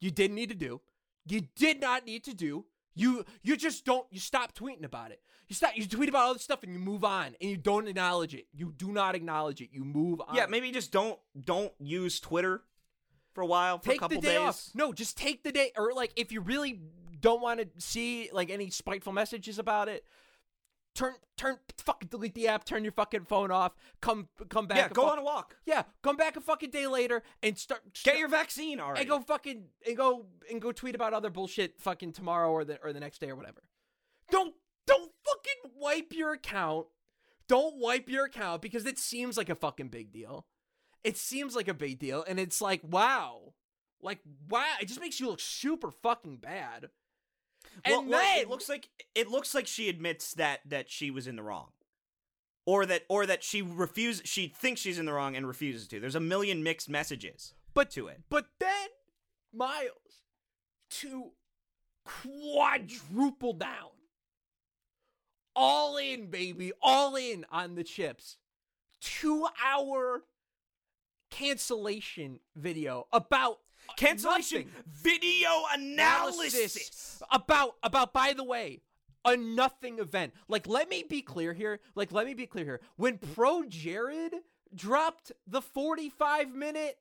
you didn't need to do. You did not need to do. You you just don't. You stop tweeting about it. You stop. You tweet about other stuff and you move on, and you don't acknowledge it. You do not acknowledge it. You move on. Yeah, maybe just don't don't use Twitter for a while. For take a couple the day days. Off. No, just take the day, or like if you really don't want to see like any spiteful messages about it, turn turn fucking delete the app. Turn your fucking phone off. Come come back. Yeah, go fuck, on a walk. Yeah, come back a fucking day later and start, start get your vaccine. All right, and go fucking and go and go tweet about other bullshit fucking tomorrow or the or the next day or whatever. Don't don't fucking wipe your account. Don't wipe your account because it seems like a fucking big deal. It seems like a big deal, and it's like wow, like wow. It just makes you look super fucking bad. Well, and then, well, it looks like it looks like she admits that that she was in the wrong, or that or that she refuses. She thinks she's in the wrong and refuses to. There's a million mixed messages, but to it. But then Miles to quadruple down, all in, baby, all in on the chips. Two-hour cancellation video about. Cancellation nothing. Video analysis. analysis about about by the way a nothing event. Like let me be clear here. Like let me be clear here. When Pro Jared dropped the forty-five minute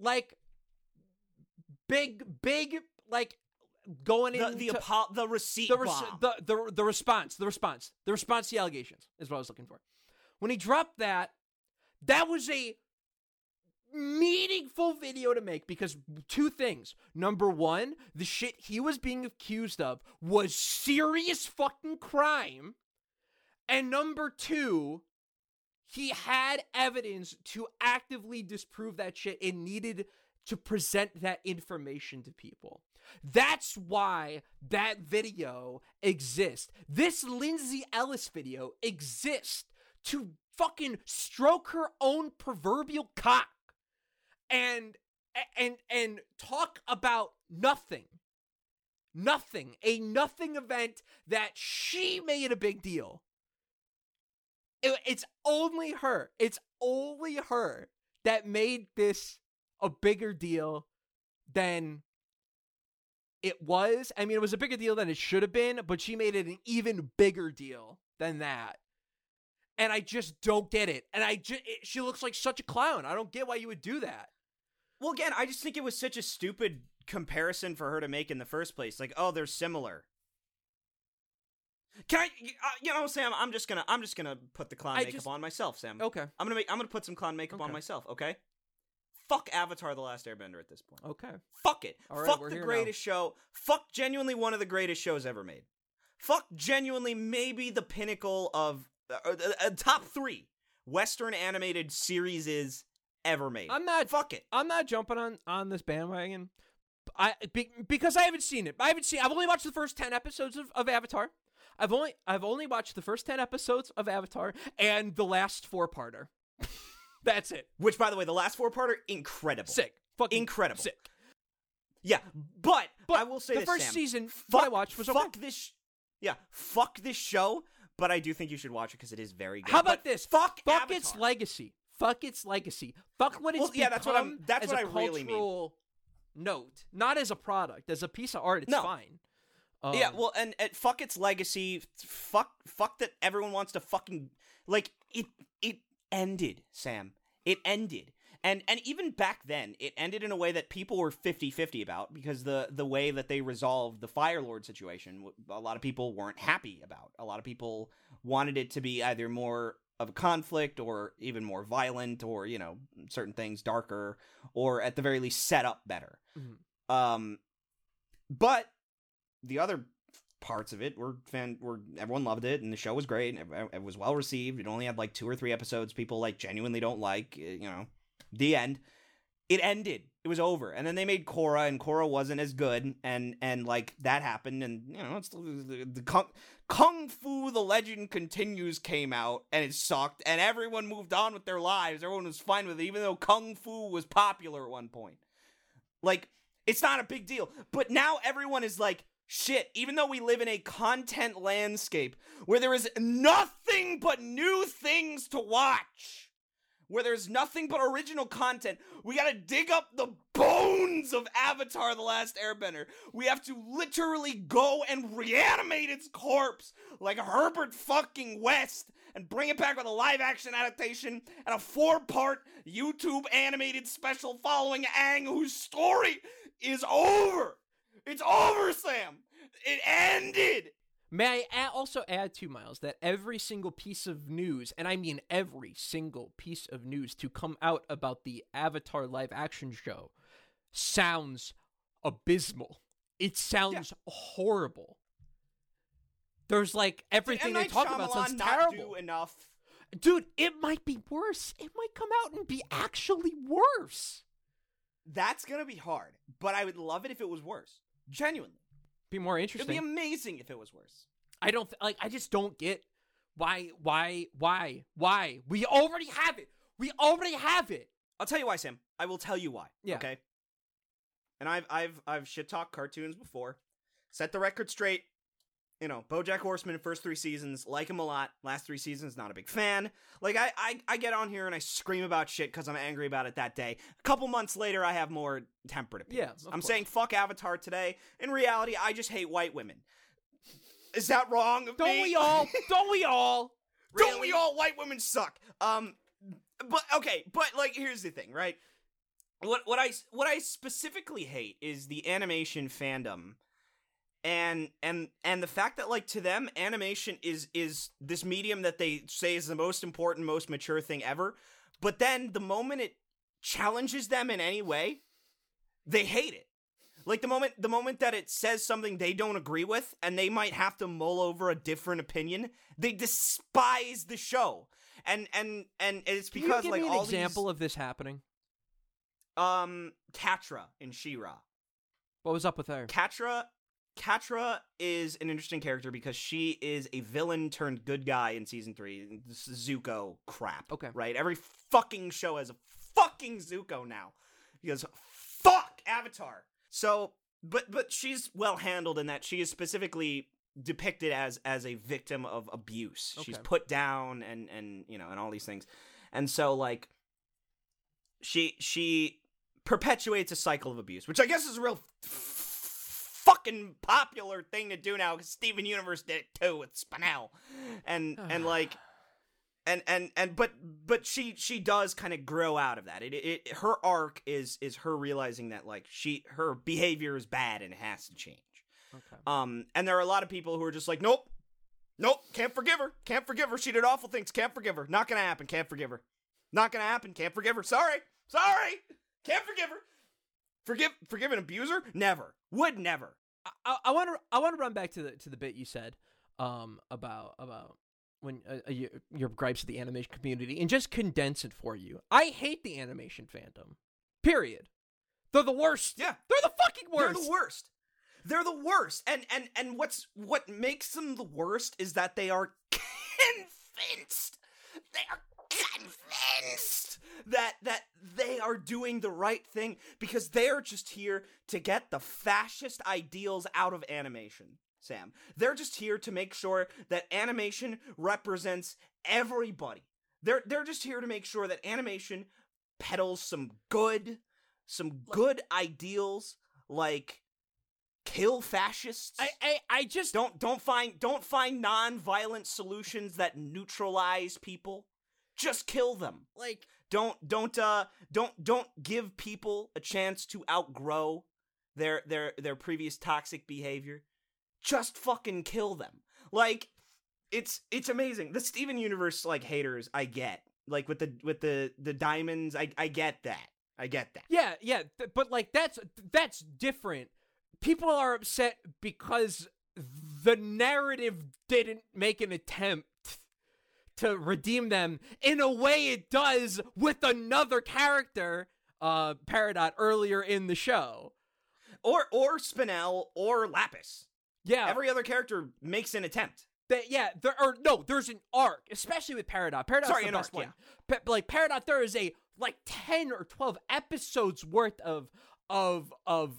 like big big like going the, in the to, apo- the receipt the, res- the the the response the response the response to the allegations is what I was looking for. When he dropped that, that was a meaningful video to make because two things. Number one, the shit he was being accused of was serious fucking crime. And number two, he had evidence to actively disprove that shit and needed to present that information to people. That's why that video exists. This Lindsay Ellis video exists to fucking stroke her own proverbial cock and and and talk about nothing. Nothing. A nothing event that she made a big deal. It, it's only her. It's only her that made this a bigger deal than it was. I mean, it was a bigger deal than it should have been, but she made it an even bigger deal than that. And I just don't get it. And I just, it, she looks like such a clown. I don't get why you would do that. Well, again, I just think it was such a stupid comparison for her to make in the first place. Like, oh, they're similar. Can I, you know, Sam? I'm just gonna, I'm just gonna put the clown I makeup just, on myself, Sam. Okay. I'm gonna make, I'm gonna put some clown makeup okay. on myself. Okay. Fuck Avatar: The Last Airbender at this point. Okay. Fuck it. Right, fuck the greatest now. show. Fuck genuinely one of the greatest shows ever made. Fuck genuinely maybe the pinnacle of uh, uh, top three Western animated series is ever made. I'm not. Fuck it. I'm not jumping on on this bandwagon. I be, because I haven't seen it. I haven't seen. I've only watched the first ten episodes of, of Avatar. I've only I've only watched the first ten episodes of Avatar and the last four-parter. That's it. Which, by the way, the last four-parter, incredible. Sick. Fucking incredible. Sick. Yeah, but, but I will say the this, The first Sam, season fuck, I watched was Fuck okay. this... Sh- yeah, fuck this show, but I do think you should watch it because it is very good. How about but this? Fuck Fuck Avatar. its legacy. Fuck its legacy. Fuck what it's well, yeah, that's what I'm. That's what I really mean. Note. Not as a product. As a piece of art, it's no. fine. Um, yeah, well, and, and fuck its legacy, fuck fuck that everyone wants to fucking, like, it it ended, Sam. It ended. And and even back then, it ended in a way that people were fifty-fifty about, because the, the way that they resolved the Fire Lord situation, a lot of people weren't happy about. A lot of people wanted it to be either more of a conflict, or even more violent, or, you know, certain things darker, or at the very least set up better. Mm-hmm. Um, but... the other parts of it were fan were everyone loved it, and the show was great, and it was well received. It only had like two or three episodes people like genuinely don't like, you know, the end. It ended. It was over. And then they made Korra, and Korra wasn't as good, and and like that happened, and you know, it's the, the Kung, Kung Fu The Legend Continues came out, and it sucked, and everyone moved on with their lives. Everyone was fine with it, even though Kung Fu was popular at one point. Like, it's not a big deal. But now everyone is like, shit, even though we live in a content landscape where there is nothing but new things to watch, where there's nothing but original content, we gotta dig up the bones of Avatar: The Last Airbender. We have to literally go and reanimate its corpse like Herbert fucking West and bring it back with a live-action adaptation and a four-part YouTube animated special following Aang, whose story is over. It's over, Sam! It ended! May I also add to Miles that every single piece of news, and I mean every single piece of news to come out about the Avatar live-action show, sounds abysmal. It sounds yeah. horrible. There's like everything they talk Shyamalan about sounds terrible. Not do enough. Dude, it might be worse. It might come out and be actually worse. That's gonna be hard, but I would love it if it was worse. Genuinely. Be more interesting. It'd be amazing if it was worse. I don't th- like I just don't get why why why why we already have it. We already have it. I'll tell you why, Sam. I will tell you why. Yeah. Okay. And I've I've I've shit talked cartoons before. Set the record straight. You know, BoJack Horseman, first three seasons, like him a lot. Last three seasons, not a big fan. Like, I, I, I get on here and I scream about shit because I'm angry about it that day. A couple months later, I have more temperate opinions. Yeah, I'm course. saying fuck Avatar today. In reality, I just hate white women. Is that wrong of Don't me? we all? Don't we all? Really? Don't we all? White women suck. Um, but, okay, but, like, here's the thing, right? What, what I, what I specifically hate is the animation fandom. And and and the fact that, like, to them, animation is is this medium that they say is the most important, most mature thing ever. But then the moment it challenges them in any way, they hate it. Like, the moment the moment that it says something they don't agree with, and they might have to mull over a different opinion, they despise the show. And and and it's because, like, all these... Can you give me an example of this happening? um, Catra in She-Ra. What was up with her? Catra, Catra is an interesting character because she is a villain turned good guy in season three. This is Zuko crap. Okay. Right? Every fucking show has a fucking Zuko now. Because fuck Avatar. So, but but she's well handled in that she is specifically depicted as as a victim of abuse. Okay. She's put down and and you know and all these things. And so like she she perpetuates a cycle of abuse, which I guess is a real f- fucking popular thing to do now, cuz Steven Universe did it too with Spinel. And and like and and and but but she she does kind of grow out of that. It, it her arc is is her realizing that like she her behavior is bad and it has to change. Okay. Um, and there are a lot of people who are just like, nope, nope, can't forgive her, can't forgive her, she did awful things, can't forgive her, not gonna happen, can't forgive her, not gonna happen, can't forgive her, sorry, sorry, can't forgive her, forgive, forgive an abuser, never, would never. I, I want to, I want to run back to the to the bit you said, um, about about when uh, your, your gripes of the animation community, and just condense it for you. I hate the animation fandom, period. They're the worst. Yeah, they're the fucking worst. They're the worst. They're the worst, and and and what's what makes them the worst is that they are convinced, they are convinced that that they are doing the right thing because they are just here to get the fascist ideals out of animation, Sam. They're just here to make sure that animation represents everybody. They're they're just here to make sure that animation peddles some good, some good ideals like. Kill fascists. I, I I just don't don't find don't find non-violent solutions that neutralize people. Just kill them. Like don't don't uh don't don't give people a chance to outgrow their their their previous toxic behavior. Just fucking kill them. Like it's it's amazing. The Steven Universe like haters, I get. Like with the with the the diamonds, I I get that. I get that. Yeah, yeah, th- but like that's that's different. People are upset because the narrative didn't make an attempt to redeem them in a way it does with another character, uh, Peridot, earlier in the show. Or or Spinel or Lapis. Yeah. Every other character makes an attempt. That, yeah, there are, no, there's an arc, especially with Peridot. Peridot's Sorry, the best one. Yeah. Pe- like, Peridot, there is a, like, ten or twelve episodes worth of, of, of,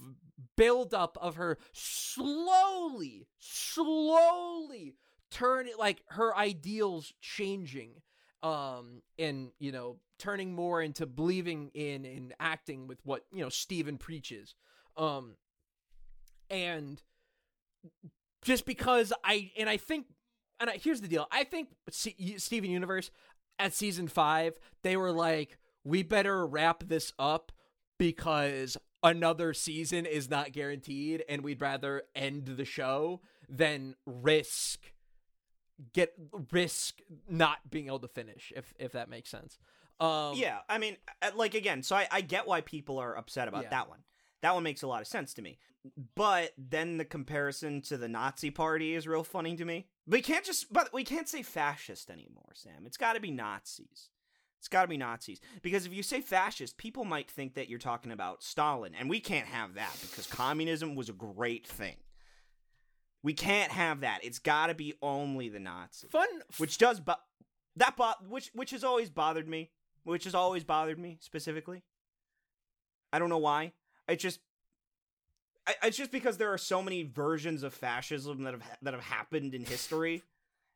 build-up of her slowly, slowly turning, like, her ideals changing, um, and, you know, turning more into believing in and acting with what, you know, Steven preaches. Um, and just because I, and I think, and I, here's the deal, I think C- Steven Universe at season five, they were like, we better wrap this up because another season is not guaranteed, and we'd rather end the show than risk get risk not being able to finish, if if that makes sense. Um, yeah, I mean, like, again, so I, I get why people are upset about yeah. that one. That one makes a lot of sense to me. But then the comparison to the Nazi party is real funny to me. We can't just, but we can't say fascist anymore, Sam. It's got to be Nazis. It's got to be Nazis, because if you say fascist, people might think that you're talking about Stalin, and we can't have that because communism was a great thing. We can't have that. It's got to be only the Nazis. Fun, which does bo- that bo- which which has always bothered me, which has always bothered me specifically. I don't know why. It just I, it's just because there are so many versions of fascism that have that have happened in history.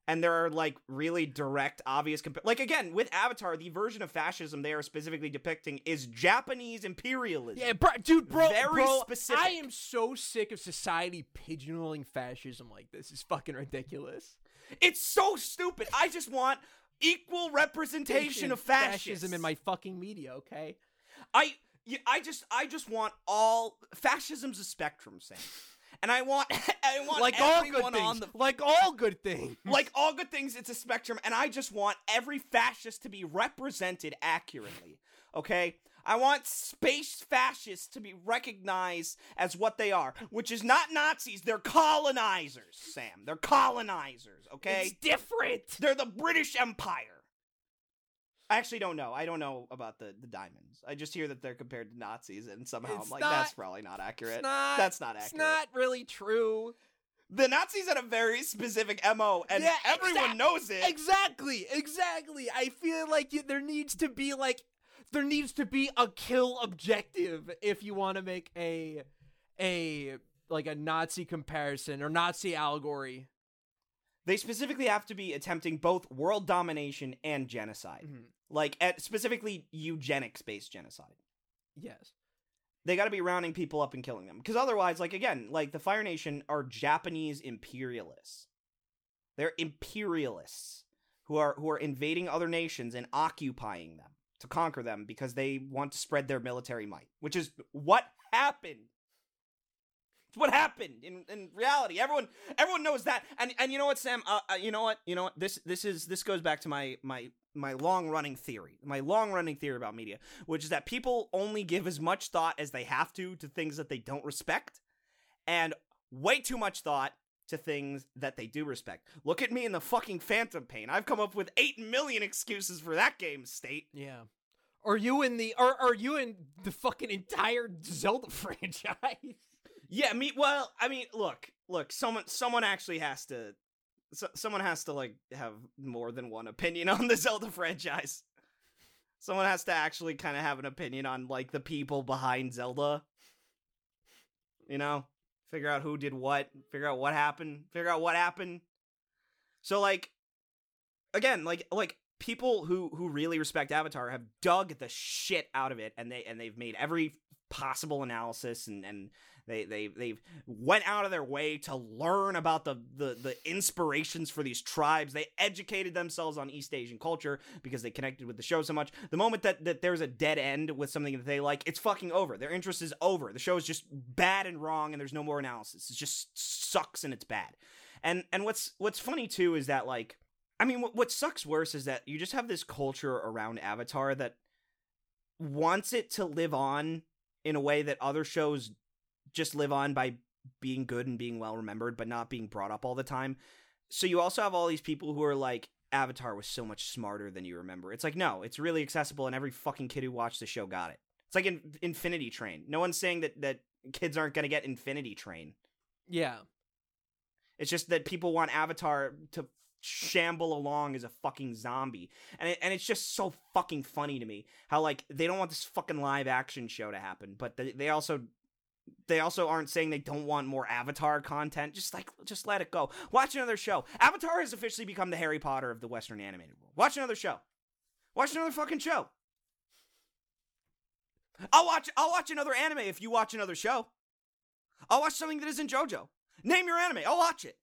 And there are, like, really direct, obvious... Comp- like, again, with Avatar, the version of fascism they are specifically depicting is Japanese imperialism. Yeah, bro, dude, bro, Very bro, specific. I am so sick of society pigeonholing fascism like this. It's fucking ridiculous. It's so stupid. I just want equal representation of fascists. Fascism in my fucking media, okay? I, I, just, I just want all... Fascism's a spectrum, Sam. And I want, I want like everyone all good things, on the like all good things, like all good things. It's a spectrum, and I just want every fascist to be represented accurately. Okay, I want space fascists to be recognized as what they are, which is not Nazis. They're colonizers, Sam. They're colonizers. Okay, it's different. They're the British Empire. I actually don't know. I don't know about the, the diamonds. I just hear that they're compared to Nazis, and somehow it's I'm like, not, that's probably not accurate. It's not, that's not accurate. It's not really true. The Nazis had a very specific M O, and yeah, everyone exa- knows it. Exactly, exactly. I feel like you, there needs to be, like, there needs to be a kill objective if you want to make a, a, like, a Nazi comparison or Nazi allegory. They specifically have to be attempting both world domination and genocide. Mm-hmm. Like, at, specifically eugenics-based genocide. Yes. They got to be rounding people up and killing them. Because otherwise, like, again, like, the Fire Nation are Japanese imperialists. They're imperialists who are who are invading other nations and occupying them to conquer them because they want to spread their military might, which is what happened. It's what happened in, in reality. Everyone everyone knows that. And and you know what, Sam? Uh, uh, you know what? You know what? This this is this goes back to my my my long-running theory, my long-running theory about media, which is that people only give as much thought as they have to to things that they don't respect, and way too much thought to things that they do respect. Look at me in the fucking Phantom Pain. I've come up with eight million excuses for that game state. Yeah. Are you in the, or are you in the fucking entire Zelda franchise? Yeah, me, well, I mean, look, look, someone, someone actually has to, So, someone has to, like, have more than one opinion on the Zelda franchise. Someone has to actually kind of have an opinion on, like, the people behind Zelda. You know? Figure out who did what. Figure out what happened. Figure out what happened. So, like, again, like, like people who, who really respect Avatar have dug the shit out of it, and, they, and they've made every possible analysis, and... and They they they've went out of their way to learn about the, the the inspirations for these tribes. They educated themselves on East Asian culture because they connected with the show so much. The moment that, that there's a dead end with something that they like, it's fucking over. Their interest is over. The show is just bad and wrong, and there's no more analysis. It just sucks and it's bad. And and what's what's funny too is that, like, I mean, what what sucks worse is that you just have this culture around Avatar that wants it to live on in a way that other shows just live on by being good and being well remembered, but not being brought up all the time. So you also have all these people who are like, Avatar was so much smarter than you remember. It's like, no, it's really accessible, and every fucking kid who watched the show got it. It's like in- Infinity Train. No one's saying that, that kids aren't going to get Infinity Train. Yeah. It's just that people want Avatar to shamble along as a fucking zombie. And it, and it's just so fucking funny to me how, like, they don't want this fucking live action show to happen, but they, they also... They also aren't saying they don't want more Avatar content. Just like, just let it go. Watch another show. Avatar has officially become the Harry Potter of the Western animated world. Watch another show. Watch another fucking show. I'll watch. I'll watch another anime if you watch another show. I'll watch something that isn't JoJo. Name your anime. I'll watch it.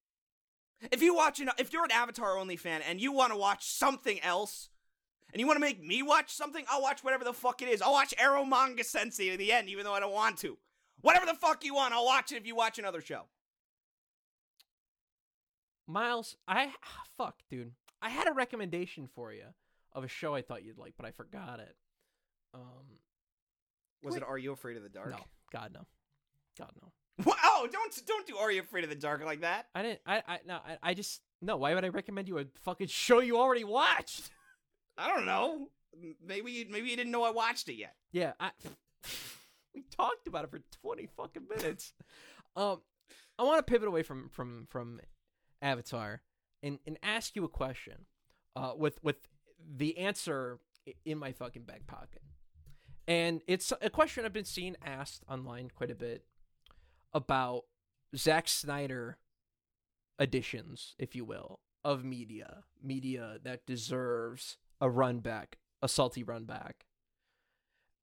If you watch an, if you're an Avatar only fan and you want to watch something else, and you want to make me watch something, I'll watch whatever the fuck it is. I'll watch Eromanga Sensei in the end, even though I don't want to. Whatever the fuck you want, I'll watch it if you watch another show. Miles, I... Fuck, dude. I had a recommendation for you of a show I thought you'd like, but I forgot it. Um, Was wait. it Are You Afraid of the Dark? No. God, no. God, no. What? Oh, don't don't do Are You Afraid of the Dark like that. I didn't... I, I No, I, I just... No, why would I recommend you a fucking show you already watched? I don't know. Maybe, maybe you didn't know I watched it yet. Yeah, I... We talked about it for twenty fucking minutes. um, I want to pivot away from from from Avatar and, and ask you a question, uh, with with the answer in my fucking back pocket, and it's a question I've been seeing asked online quite a bit about Zack Snyder editions, if you will, of media, media that deserves a run back, a salty run back,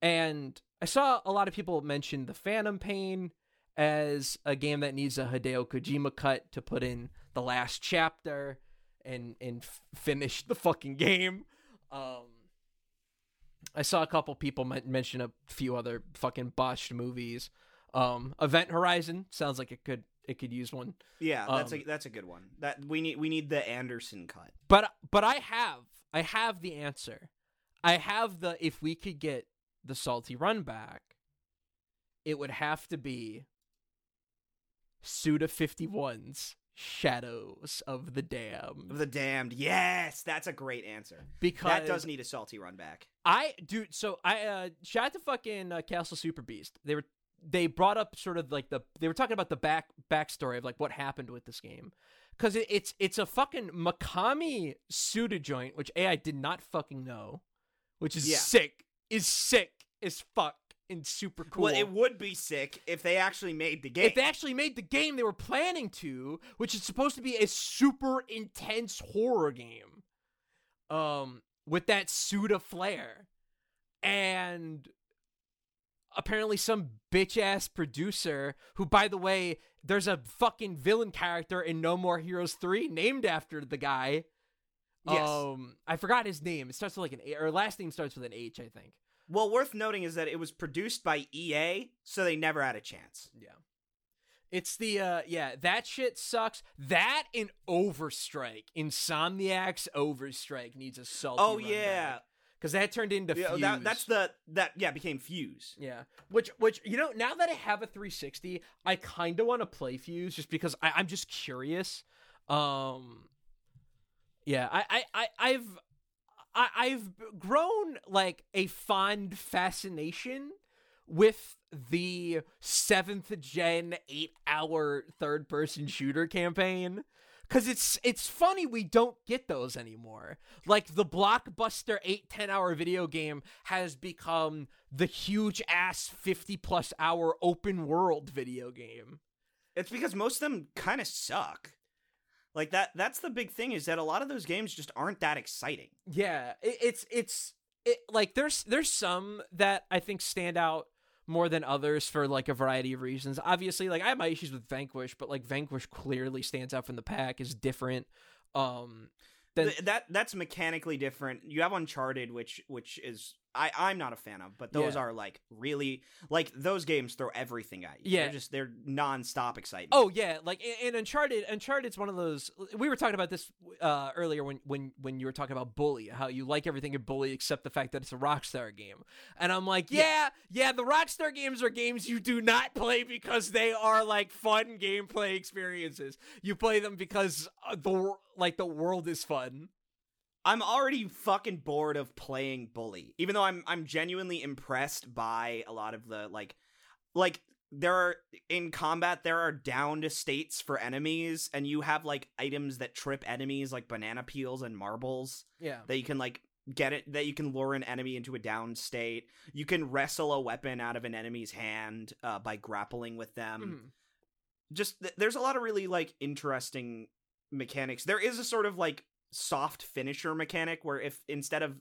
and. I saw a lot of people mention The Phantom Pain as a game that needs a Hideo Kojima cut to put in the last chapter and and f- finish the fucking game. Um, I saw a couple people m- mention a few other fucking botched movies. Um, Event Horizon sounds like it could it could use one. Yeah, that's um, a that's a good one. That we need we need the Anderson cut. But but I have I have the answer. I have the if we could get the salty run back, it would have to be Suda fifty-one's Shadows of the Damned. Of the Damned. Yes, that's a great answer. Because that does need a salty run back. I dude, so I uh, shout out to fucking uh, Castle Super Beast. They were they brought up sort of like the they were talking about the back backstory of like what happened with this game. Because it, it's it's a fucking Mikami Suda joint, which A I did not fucking know, which is yeah. sick, is sick as fuck and super cool. Well, it would be sick if they actually made the game. If they actually made the game they were planning to, which is supposed to be a super intense horror game, um, with that Suda flair, and apparently some bitch-ass producer who, by the way, there's a fucking villain character in No More Heroes three named after the guy. Yes. Um, I forgot his name. It starts with like an A, or last name starts with an H, I think. Well, worth noting is that it was produced by E A, so they never had a chance. Yeah. It's the, uh, yeah, that shit sucks. That and Overstrike. Insomniac's Overstrike needs a salty Oh, yeah. Back. Because that turned into yeah, Fuse. That, that's the that yeah became Fuse. Yeah, which which you know now that I have a three sixty, I kind of want to play Fuse just because I, I'm just curious. Um, yeah, I I, I I've I, I've grown like a fond fascination with the seventh gen eight hour third person shooter campaign. Cause it's it's funny we don't get those anymore. Like the blockbuster eight ten hour video game has become the huge ass fifty plus hour open world video game. It's because most of them kind of suck. Like that that's the big thing is that a lot of those games just aren't that exciting. Yeah, it, it's it's it, like there's there's some that I think stand out more than others for like a variety of reasons. Obviously, like I have my issues with Vanquish, but like Vanquish clearly stands out from the pack, is different. Um, than... that that's mechanically different. You have Uncharted, which which is I I'm not a fan of, but those yeah. are like really like those games throw everything at you. Yeah, they're just they're nonstop excitement. Oh yeah, like and Uncharted Uncharted's one of those. We were talking about this uh, earlier when when when you were talking about Bully, how you like everything in Bully except the fact that it's a Rockstar game. And I'm like, yeah, yeah, yeah the Rockstar games are games you do not play because they are like fun gameplay experiences. You play them because the like the world is fun. I'm already fucking bored of playing Bully, even though I'm I'm genuinely impressed by a lot of the like, like there are in combat there are downed states for enemies, and you have like items that trip enemies like banana peels and marbles. Yeah, that you can like get it that you can lure an enemy into a downed state. You can wrestle a weapon out of an enemy's hand uh, by grappling with them. Mm-hmm. Just th- there's a lot of really like interesting mechanics. There is a sort of like soft finisher mechanic where if instead of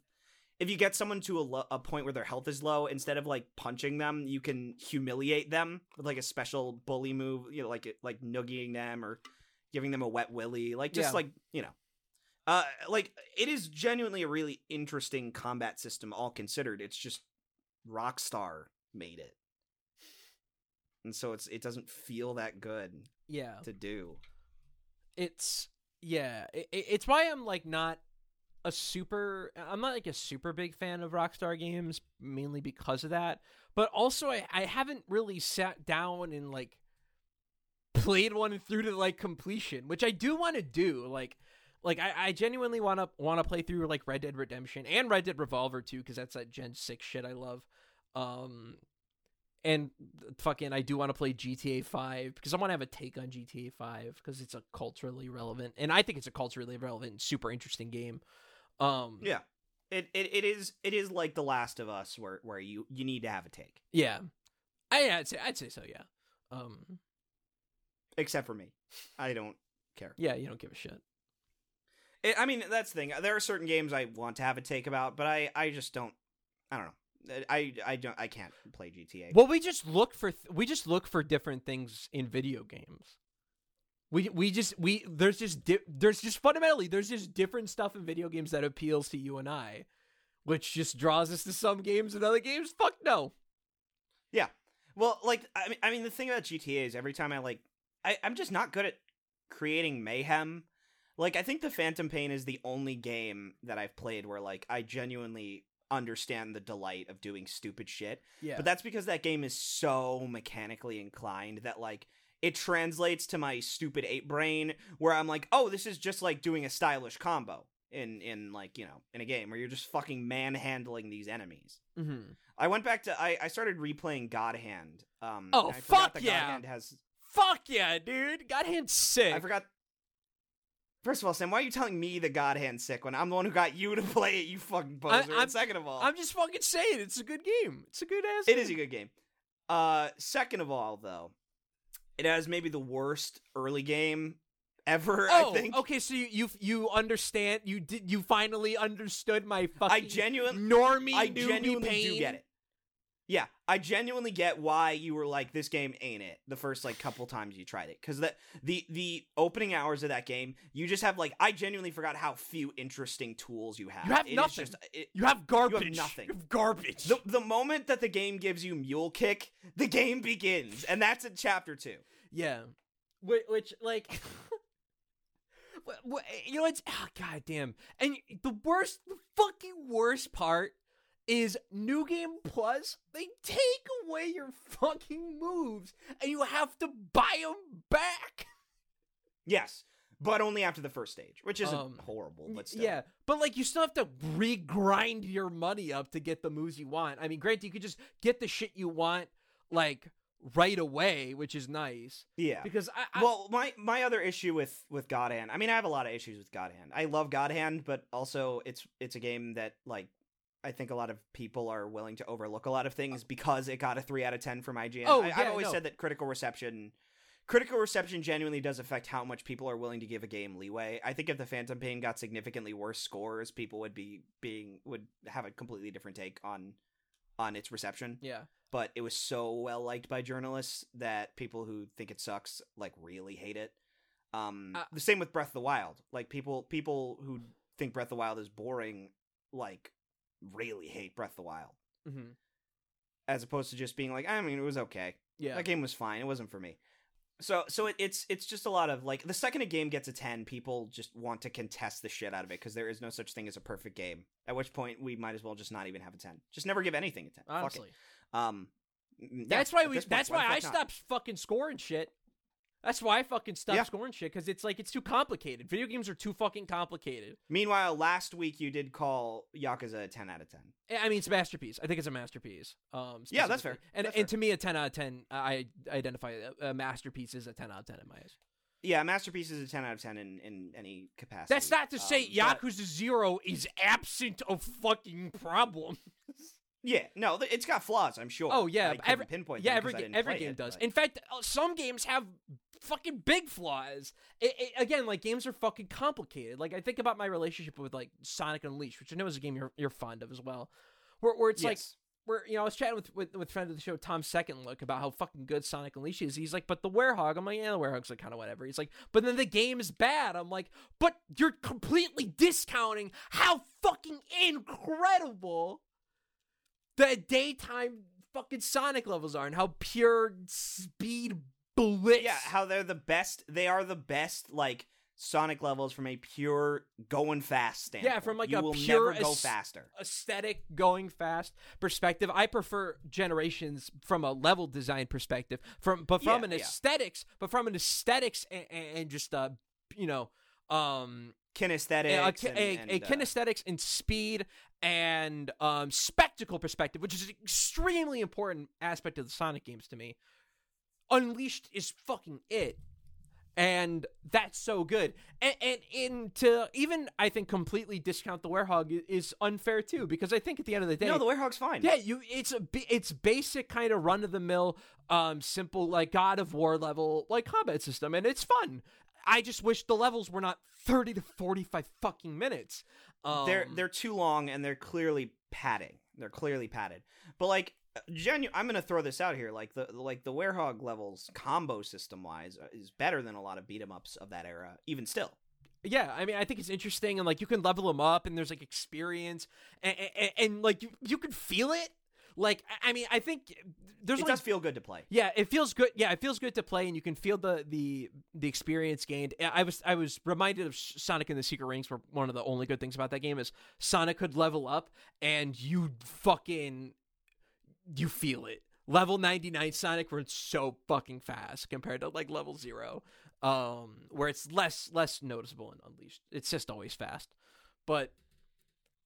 if you get someone to a, lo- a point where their health is low, instead of like punching them, you can humiliate them with like a special bully move, you know, like like noogieing them or giving them a wet willy, like just yeah. like you know uh like it is genuinely a really interesting combat system all considered. It's just Rockstar made it, and so it's it doesn't feel that good yeah to do it's Yeah, it, it's why I'm like not a super. I'm not like a super big fan of Rockstar games, mainly because of that. But also, I, I haven't really sat down and like played one through to like completion, which I do want to do. Like, like I, I genuinely want to want to play through like Red Dead Redemption and Red Dead Revolver too, because that's that Gen six shit I love. Um, and fucking, I do want to play G T A five because I want to have a take on G T A five because it's a culturally relevant, and I think it's a culturally relevant, super interesting game. Um, yeah, it, it it is it is like The Last of Us, where where you, you need to have a take. Yeah, I, I'd say I'd say so. Yeah. Um, except for me, I don't care. Yeah, you don't give a shit. It, I mean, that's the thing. There are certain games I want to have a take about, but I, I just don't. I don't know. I I don't I can't play G T A. Well, we just look for th- we just look for different things in video games. We we just we there's just di- there's just fundamentally there's just different stuff in video games that appeals to you and I, which just draws us to some games and other games. Fuck no. Yeah. Well, like I mean I mean the thing about G T A is every time I like I, I'm just not good at creating mayhem. Like I think the Phantom Pain is the only game that I've played where like I genuinely understand the delight of doing stupid shit. Yeah. But that's because that game is so mechanically inclined that like it translates to my stupid ape brain where I'm like, oh, this is just like doing a stylish combo in, in like, you know, in a game where you're just fucking manhandling these enemies. Mm-hmm. I went back to, I, I started replaying God Hand. Um, oh, I fuck that yeah. God Hand has... Fuck yeah, dude. God Hand's sick. I forgot. First of all, Sam, why are you telling me the God Hand's sick when I'm the one who got you to play it, you fucking poser? I, and second of all, I'm just fucking saying it's a good game. It's a good ass It game. Is a good game. Uh, second of all, though, it has maybe the worst early game ever, oh, I think. Okay, so you you, you understand, you did, you finally understood my fucking I genuinely, normie I genuinely pain. do get it. Yeah, I genuinely get why you were like, this game ain't it, the first, like, couple times you tried it. Because the, the, the opening hours of that game, you just have, like, I genuinely forgot how few interesting tools you have. You have it nothing. Just, it, you have garbage. You have nothing. You have garbage. The, the moment that the game gives you mule kick, the game begins. And that's in chapter two. Yeah. Which, which like... you know, it's... Oh, God damn. And the worst, the fucking worst part... is New Game Plus, they take away your fucking moves, and you have to buy them back. Yes, but only after the first stage, which isn't um, horrible, but still. Yeah, but, like, you still have to re-grind your money up to get the moves you want. I mean, granted, you could just get the shit you want, like, right away, which is nice. Yeah. Because I... I... Well, my, my other issue with, with God Hand... I mean, I have a lot of issues with God Hand. I love God Hand, but also it's it's a game that, like... I think a lot of people are willing to overlook a lot of things because it got a three out of ten from I G N. Oh, yeah, I, I've always no. said that critical reception critical reception genuinely does affect how much people are willing to give a game leeway. I think if the Phantom Pain got significantly worse scores, people would be being would have a completely different take on on its reception. Yeah. But it was so well liked by journalists that people who think it sucks like really hate it. Um, uh, the same with Breath of the Wild. Like people people who think Breath of the Wild is boring, like really hate Breath of the Wild, mm-hmm. as opposed to just being like, I mean, it was okay. Yeah, that game was fine. It wasn't for me. So, so it, it's it's just a lot of like the second a game gets a ten, people just want to contest the shit out of it because there is no such thing as a perfect game. At which point, we might as well just not even have a ten. Just never give anything a ten. Honestly, fuck it. um, yeah, that's why we. Point, that's why I stopped fucking scoring shit. That's why I fucking stopped yeah. scoring shit, because it's like, it's too complicated. Video games are too fucking complicated. Meanwhile, last week you did call Yakuza a ten out of ten. I mean, it's a masterpiece. I think it's a masterpiece. Um, yeah, that's fair. And that's and fair. To me, a ten out of ten, I identify a masterpiece as a ten out of ten in my eyes. Yeah, a masterpiece is a ten out of ten in, in any capacity. That's not to say um, Yakuza Zero is absent of fucking problems. Yeah, no, it's got flaws, I'm sure. Oh, yeah. I couldn't every, pinpoint yeah, every, I didn't every game it, does. But. In fact, some games have fucking big flaws. It, it, again, like, games are fucking complicated. Like, I think about my relationship with, like, Sonic Unleashed, which I know is a game you're you're fond of as well, where, where it's yes. like, where, you know, I was chatting with, with, with friend of the show, Tom Second Look, about how fucking good Sonic Unleashed is. He's like, but the Werehog, I'm like, yeah, the Werehog's like kind of whatever. He's like, but then the game is bad. I'm like, but you're completely discounting how fucking incredible the daytime fucking Sonic levels are, and how pure speed bliss. Yeah, how they're the best. They are the best, like, Sonic levels from a pure going fast standpoint. Yeah, from like you a will pure never go as- faster. aesthetic going fast perspective. I prefer Generations from a level design perspective, from but from yeah, an yeah. aesthetics, but from an aesthetics and, and just uh, you know, um. kinesthetics a, a, a, and, and, uh, a kinesthetics and speed and um spectacle perspective, which is an extremely important aspect of the Sonic games to me. Unleashed is fucking it, and that's so good, and and, and to even I think completely discount the Werehog is unfair too, because I think at the end of the day, no, the Werehog's fine. Yeah, you it's a it's basic kind of run-of-the-mill um simple like God of War level like combat system, and it's fun. I just wish the levels were not thirty to forty-five fucking minutes. Um, they're they're too long, and they're clearly padding. They're clearly padded. But like, genu- I'm gonna throw this out here. Like the like the Werehog levels combo system wise is better than a lot of beat 'em ups of that era, even still. Yeah, I mean, I think it's interesting, and like you can level them up, and there's like experience, and, and, and like you you can feel it. Like, I mean, I think there's it only... does feel good to play. Yeah, it feels good. Yeah, it feels good to play, and you can feel the the, the experience gained. I was I was reminded of Sonic and the Secret Rings, where one of the only good things about that game is Sonic could level up, and you fucking you feel it. level ninety-nine Sonic runs so fucking fast compared to like level zero, um, where it's less less noticeable in Unleashed. It's just always fast, but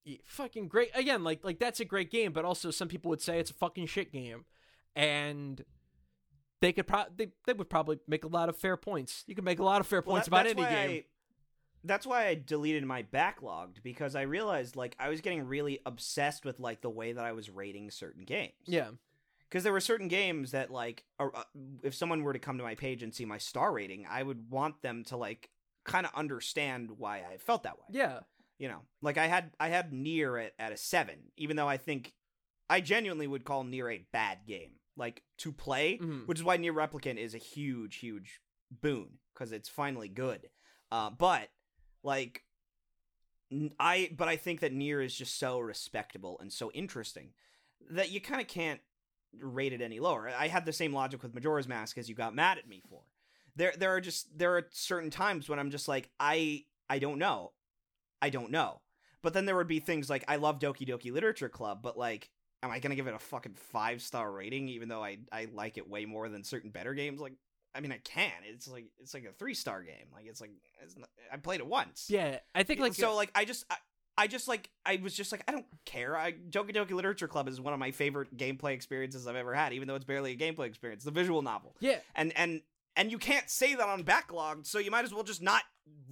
yeah, fucking great. Again, like like that's a great game, but also some people would say it's a fucking shit game, and they could pro- they they would probably make a lot of fair points. You can make a lot of fair well, points that, about any game. I- That's why I deleted my backlogged, because I realized, like, I was getting really obsessed with, like, the way that I was rating certain games. Yeah. Because there were certain games that, like, are, uh, if someone were to come to my page and see my star rating, I would want them to, like, kind of understand why I felt that way. Yeah. You know, like, I had I had Nier at, at a seven, even though I think I genuinely would call Nier a bad game, like, to play, mm-hmm. which is why Nier Replicant is a huge, huge boon, because it's finally good. Uh, but... Like, I, but I think that Nier is just so respectable and so interesting that you kind of can't rate it any lower. I had the same logic with Majora's Mask as you got mad at me for. There, there are just, there are certain times when I'm just like, I, I don't know. I don't know. But then there would be things like, I love Doki Doki Literature Club, but like, am I going to give it a fucking five star rating, even though I, I like it way more than certain better games? Like, I mean, I can. It's like it's like a three star game. Like it's like it's not, I played it once. Yeah, I think like so. Like I just, I, I just like I was just like I don't care. I Doki Doki Literature Club is one of my favorite gameplay experiences I've ever had, even though it's barely a gameplay experience. The visual novel. Yeah, and and and you can't say that on Backlogged, so you might as well just not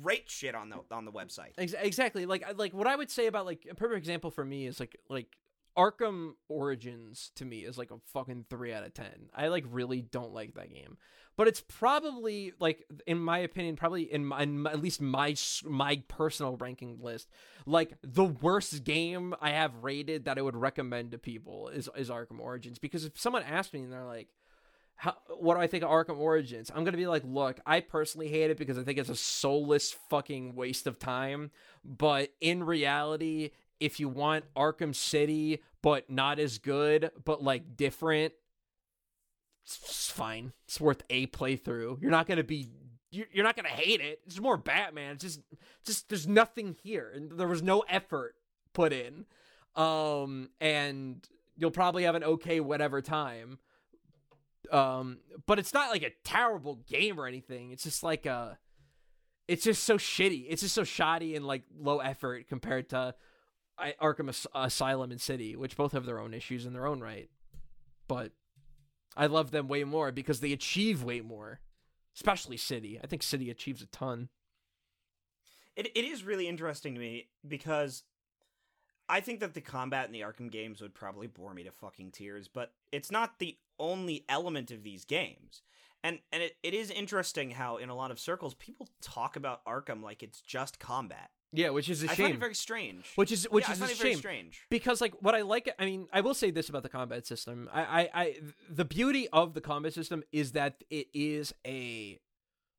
rate shit on the on the website. Exactly. Like like what I would say about like a perfect example for me is like like. Arkham Origins to me is like a fucking three out of ten. I like really don't like that game, but it's probably like, in my opinion, probably in, my, in my, at least my my personal ranking list, like the worst game I have rated that I would recommend to people is is Arkham Origins. Because if someone asked me and they're like, How, what do I think of Arkham Origins? I'm going to be like, look, I personally hate it because I think it's a soulless fucking waste of time. But in reality, if you want Arkham City, but not as good, but like different, it's fine. It's worth a playthrough. You're not going to be, you're not going to hate it. It's more Batman. It's just, just, there's nothing here. And there was no effort put in. Um, and you'll probably have an okay, whatever time. Um, but it's not like a terrible game or anything. It's just like a, it's just so shitty. It's just so shoddy and like low effort compared to I, Arkham As- Asylum and City, which both have their own issues in their own right, but I love them way more because they achieve way more, especially City. I think City achieves a ton. It It is really interesting to me because I think that the combat in the Arkham games would probably bore me to fucking tears, but it's not the only element of these games. And and it, it is interesting how in a lot of circles, people talk about Arkham like it's just combat. Yeah, which is a shame. I find it very strange. Which is which yeah, is I find a it shame. Very strange. Because like what I like, I mean, I will say this about the combat system. I, I, I the beauty of the combat system is that it is a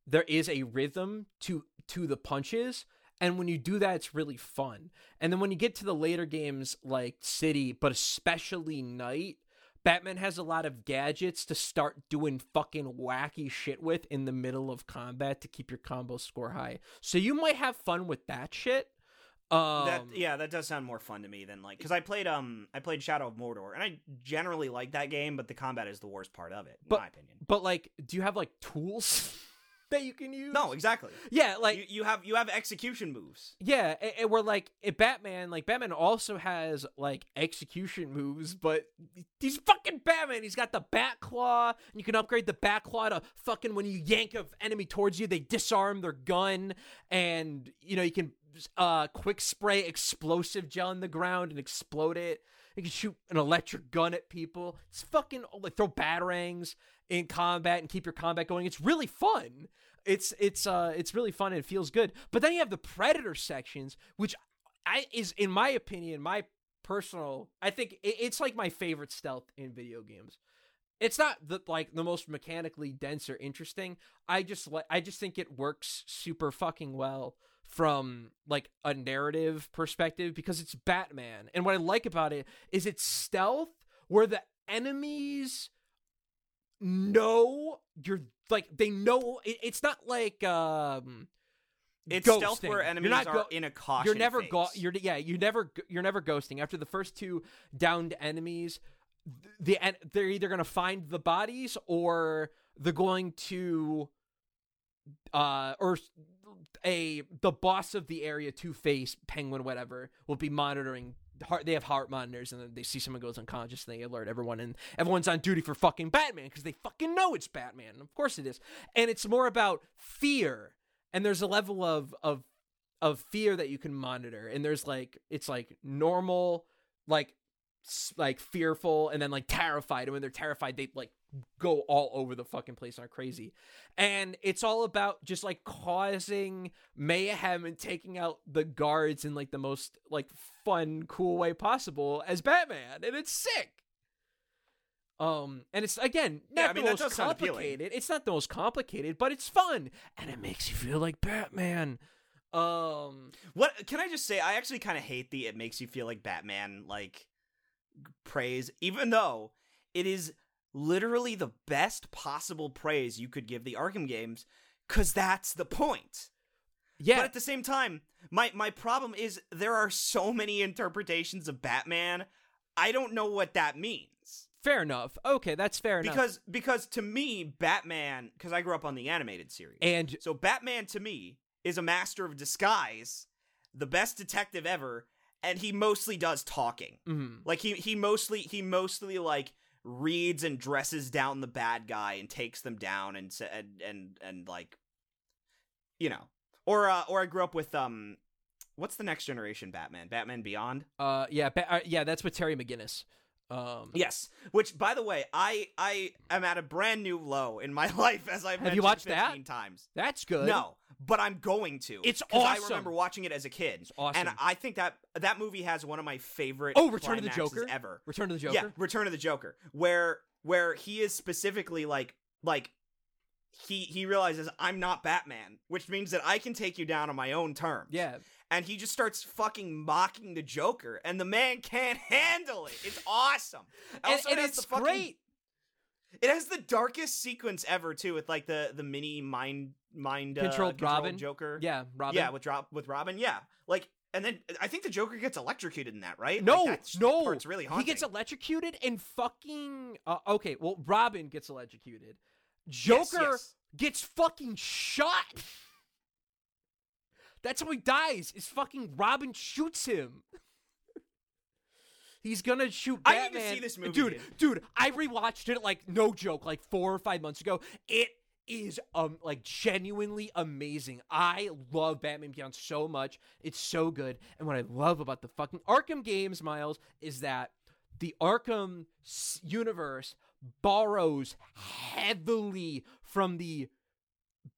there is a rhythm to to the punches, and when you do that, it's really fun. And then when you get to the later games like City, but especially Night, Batman has a lot of gadgets to start doing fucking wacky shit with in the middle of combat to keep your combo score high. So you might have fun with that shit. Um, that, yeah, that does sound more fun to me than like, because I played um I played Shadow of Mordor and I generally like that game, but the combat is the worst part of it, in but, my opinion. But like, do you have like tools that you can use? No, exactly. Yeah, like you, you have you have execution moves. Yeah, and, and we're like Batman. Like Batman also has like execution moves, but he's fucking Batman. He's got the bat claw, and you can upgrade the bat claw to fucking when you yank an enemy towards you, they disarm their gun, and you know you can uh, quick spray explosive gel on the ground and explode it. You can shoot an electric gun at people. It's fucking like throw batarangs in combat and keep your combat going. It's really fun. It's it's uh it's really fun and it feels good. But then you have the Predator sections, which I is in my opinion, my personal, I think it, it's like my favorite stealth in video games. It's not the like the most mechanically dense or interesting. I just like I just think it works super fucking well from like a narrative perspective because it's Batman. And what I like about it is it's stealth where the enemies know you're like they know it, it's not like um it's ghosting. Stealth where enemies go- are in a caution you're never go- you're yeah you're never you're never ghosting. After the first two downed enemies, the they're either going to find the bodies or they're going to uh or a the boss of the area, Two-Face, Penguin, whatever, will be monitoring. Heart, they have heart monitors, and then they see someone goes unconscious, and they alert everyone, and everyone's on duty for fucking Batman because they fucking know it's Batman. Of course it is. And it's more about fear, and there's a level of of of fear that you can monitor, and there's like it's like normal, like like fearful, and then like terrified. And when they're terrified, they like go all over the fucking place and are crazy. And it's all about just like causing mayhem and taking out the guards in like the most like fun, cool way possible as Batman. And it's sick. Um, and it's again not yeah, I mean, the most complicated. It's not the most complicated, but it's fun and it makes you feel like Batman. Um, what can I just say? I actually kind of hate the "it makes you feel like Batman" like praise, even though it is literally the best possible praise you could give the Arkham games, because that's the point. Yeah. But at the same time, my, my problem is there are so many interpretations of Batman, I don't know what that means. Fair enough. Okay, that's fair enough. Because because to me, Batman, because I grew up on the animated series, and so Batman to me is a master of disguise, the best detective ever, and he mostly does talking. Mm-hmm. Like, he, he mostly, he mostly, like, reads and dresses down the bad guy and takes them down and and and, and like, you know, or uh, or I grew up with um, what's the next generation Batman? Batman Beyond. Uh, yeah, ba- uh, yeah, that's with Terry McGinnis. Um, yes, which by the way, I I am at a brand new low in my life as I've have you watched fifteen that times. That's good. No, but I'm going to. It's awesome. I remember watching it as a kid. It's awesome, and I think that that movie has one of my favorite. Oh, Return of the Joker ever. Return of the Joker. Yeah, Return of the Joker, where where he is specifically like like he he realizes I'm not Batman, which means that I can take you down on my own terms. Yeah, and he just starts fucking mocking the Joker, and the man can't handle it. It's awesome. Also, and, and it it's fucking, great. It has the darkest sequence ever too, with like the the mini mind. Mind uh, controlled Robin Joker, yeah, Robin, yeah, with drop with Robin, yeah, like, and then I think the Joker gets electrocuted in that, right? No, like, no, it's really haunting. He gets electrocuted and fucking uh, okay. Well, Robin gets electrocuted, Joker yes, yes. gets fucking shot. That's how he dies. Is fucking Robin shoots him. He's gonna shoot Batman. I need to see this movie, dude. Dude, dude I rewatched it like no joke, like four or five months ago. It. Is um like genuinely amazing. I love Batman Beyond so much. It's so good. And what I love about the fucking Arkham games, Miles, is that the Arkham universe borrows heavily from the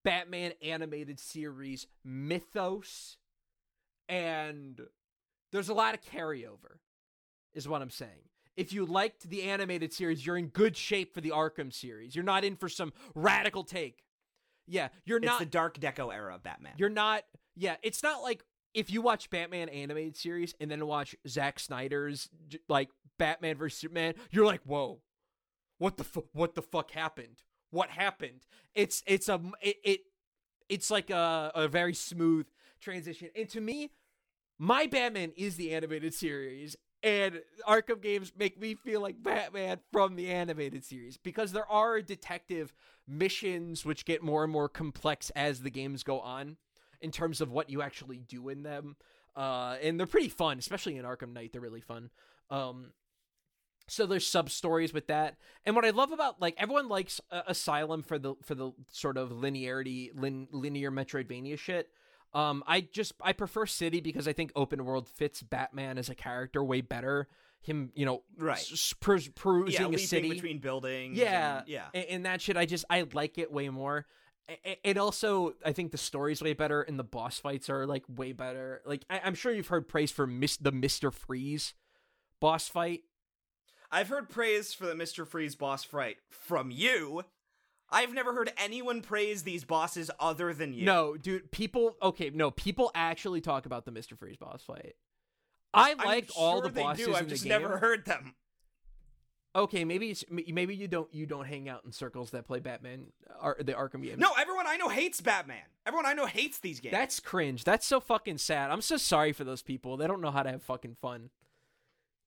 Batman animated series mythos, and there's a lot of carryover, is what I'm saying. If you liked the animated series, you're in good shape for the Arkham series. You're not in for some radical take. Yeah, you're not... It's the Dark Deco era of Batman. You're not... Yeah, it's not like if you watch Batman animated series and then watch Zack Snyder's, like, Batman versus Superman, you're like, whoa, what the, fu- what the fuck happened? What happened? It's it's a, it, it it's like a, a very smooth transition. And to me, my Batman is the animated series. And Arkham games make me feel like Batman from the animated series, because there are detective missions which get more and more complex as the games go on in terms of what you actually do in them. Uh, and they're pretty fun, especially in Arkham Knight. They're really fun. Um, so there's sub stories with that. And what I love about, like, everyone likes uh, Asylum for the, for the sort of linearity, lin- linear Metroidvania shit. Um, I just, I prefer City because I think open world fits Batman as a character way better. Him, you know, right. s- perus- perusing yeah, a city. Between buildings. Yeah. And, yeah. And, and that shit, I just, I like it way more. And also, I think the story's way better and the boss fights are, like, way better. Like, I- I'm sure you've heard praise for mis- the Mister Freeze boss fight. I've heard praise for the Mister Freeze boss fight from you. I've never heard anyone praise these bosses other than you. No, dude, people... Okay, no, people actually talk about the Mister Freeze boss fight. I like sure all the bosses do. I've in the game. I've just never heard them. Okay, maybe it's, maybe you don't you don't hang out in circles that play Batman, or the Arkham games. No, everyone I know hates Batman. Everyone I know hates these games. That's cringe. That's so fucking sad. I'm so sorry for those people. They don't know how to have fucking fun.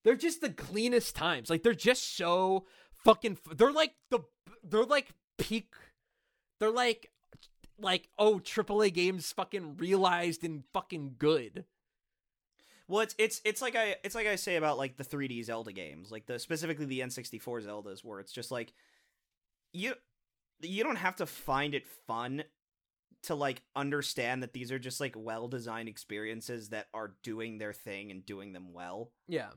they're just the cleanest times. Like, they're just so fucking, they're like the, they're like peak, they're like, like, oh, triple A games fucking realized and fucking good. Well, it's, it's, it's like I, it's like I say about, like, the three D Zelda games, like the, specifically the N sixty-four Zeldas, where it's just like, you, you don't have to find it fun to, like, understand that these are just, like, well-designed experiences that are doing their thing and doing them well. Yeah.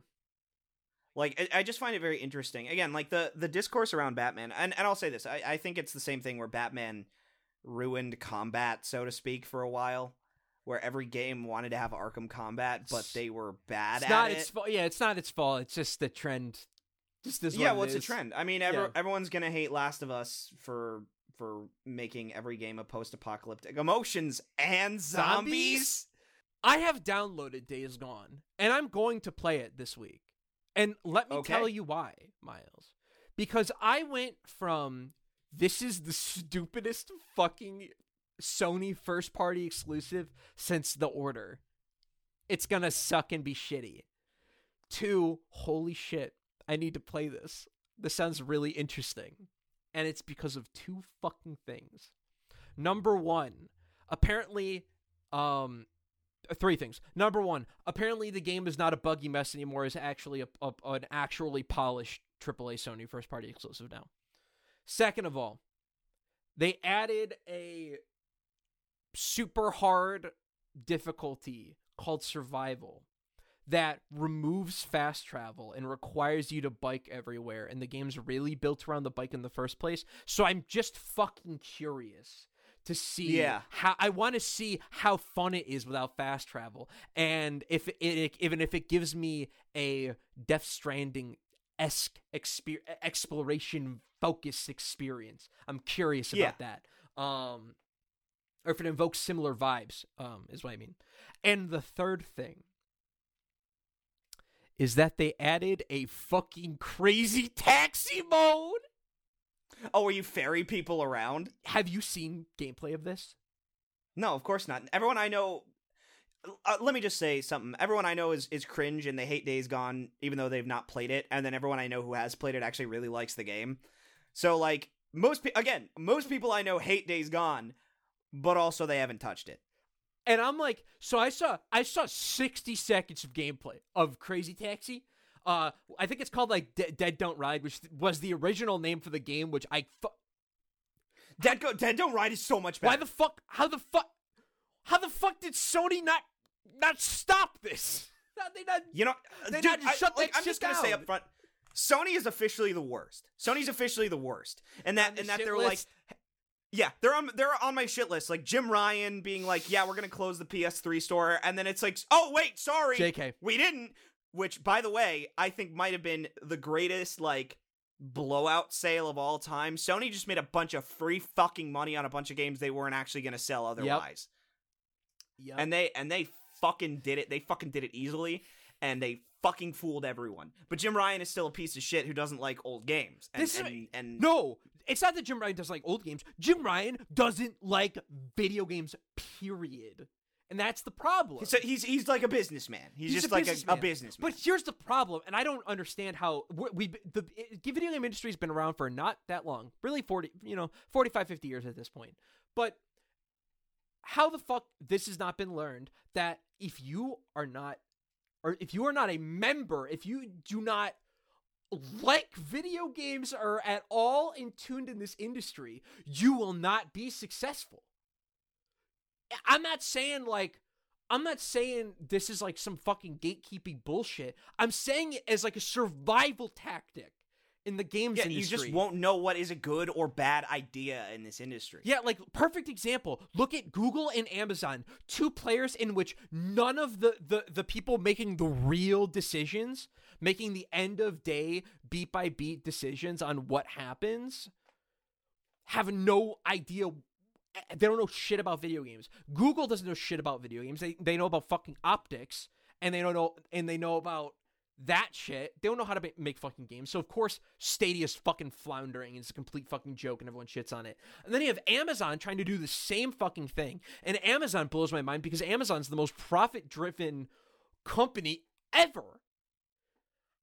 Like, I, I just find it very interesting. Again, like, the, the discourse around Batman, and, and I'll say this, I, I think it's the same thing where Batman ruined combat, so to speak, for a while, where every game wanted to have Arkham combat, but they were bad it's at not it. Its fa- yeah, it's not its fault. It's just the trend. Just this yeah, well, it it's a trend. I mean, every, yeah. everyone's going to hate Last of Us for... for making every game a post-apocalyptic emotions and zombies. I have downloaded Days Gone, and I'm going to play it this week. And let me okay. tell you why, Miles. Because I went from, this is the stupidest fucking Sony first-party exclusive since The Order. It's gonna suck and be shitty. To, holy shit, I need to play this. This sounds really interesting. And it's because of two fucking things. Number one, apparently, um, three things. Number one, apparently the game is not a buggy mess anymore. It's actually a, a, an actually polished triple A Sony first-party exclusive now. Second of all, they added a super hard difficulty called Survival that removes fast travel and requires you to bike everywhere, and the game's really built around the bike in the first place. So I'm just fucking curious to see yeah. how I want to see how fun it is without fast travel, and if it, it even if it gives me a Death Stranding-esque exper- exploration focused experience. I'm curious about yeah. that. Um, or if it invokes similar vibes, um, is what I mean. And the third thing is that they added a fucking Crazy Taxi mode. Oh, are you ferry people around? Have you seen gameplay of this? No, of course not. Everyone I know... Uh, let me just say something. Everyone I know is, is cringe and they hate Days Gone, even though they've not played it. And then everyone I know who has played it actually really likes the game. So, like, most pe- again, most people I know hate Days Gone, but also they haven't touched it. And I'm like, so I saw I saw sixty seconds of gameplay of Crazy Taxi. Uh, I think it's called, like, De- Dead Don't Ride, which was the original name for the game, which I fu- Dead, go- Dead Don't Ride is so much better. Why the fuck? How the fuck? How the fuck did Sony not not stop this? How they not, you know, they dude, not shut I, like, that I'm shit just gonna down. Say up front, Sony is officially the worst. Sony's officially the worst, and that and that they're list. like. Yeah, they're on they're on my shit list. Like, Jim Ryan being like, yeah, we're going to close the P S three store. And then it's like, oh, wait, sorry. J K. We didn't. Which, by the way, I think might have been the greatest, like, blowout sale of all time. Sony just made a bunch of free fucking money on a bunch of games they weren't actually going to sell otherwise. Yep. Yep. And they and they fucking did it. They fucking did it easily. And they fucking fooled everyone. But Jim Ryan is still a piece of shit who doesn't like old games. And, this and, is... and No! It's not that Jim Ryan doesn't like old games. Jim Ryan doesn't like video games, period. And that's the problem. So he's he's like a businessman. He's, he's just a like businessman. A, a businessman. But here's the problem, and I don't understand how we the video game industry has been around for not that long. Really forty, you know, forty-five, fifty years at this point. But how the fuck this has not been learned that if you are not or if you are not a member, if you do not like video games are at all in tuned in this industry, you will not be successful. I'm not saying like, I'm not saying this is like some fucking gatekeeping bullshit. I'm saying it as like a survival tactic in the games yeah, industry. You just won't know what is a good or bad idea in this industry. Yeah, like perfect example. Look at Google and Amazon, two players in which none of the, the, the people making the real decisions, making the end of day beat by beat decisions on what happens, have no idea. They don't know shit about video games. Google doesn't know shit about video games. They they know about fucking optics and they don't know and they know about that shit. They don't know how to make fucking games. So of course Stadia's fucking floundering and it's a complete fucking joke and everyone shits on it. And then you have Amazon trying to do the same fucking thing. And Amazon blows my mind because Amazon's the most profit driven company ever.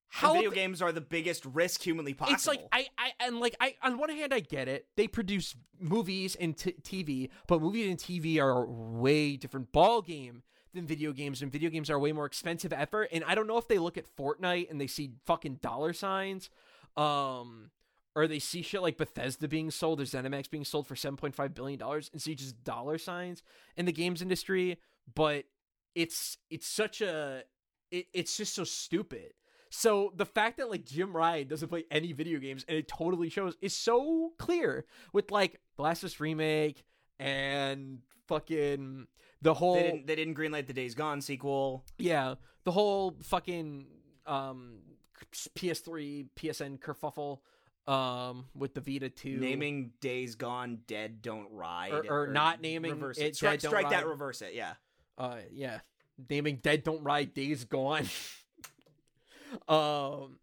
How and video th- games are the biggest risk humanly possible. It's like, I, I, and like, I, on one hand, I get it. They produce movies and t- TV, but movies and T V are a way different ball game than video games, and video games are a way more expensive effort. And I don't know if they look at Fortnite and they see fucking dollar signs, um, or they see shit like Bethesda being sold or ZeniMax being sold for seven point five billion dollars and see just dollar signs in the games industry. But it's, it's such a, it, it's just so stupid. So the fact that, like, Jim Ryan doesn't play any video games, and it totally shows, is so clear with, like, Blasphemous Remake and fucking the whole... They didn't, they didn't greenlight the Days Gone sequel. Yeah, the whole fucking um, P S three, P S N kerfuffle um, with the Vita two. Naming Days Gone Dead Don't Ride. Or, or, or not naming reverse it, it Strike, Dead strike Don't that, Ride. Reverse it, yeah. Uh, yeah, naming Dead Don't Ride Days Gone. Um,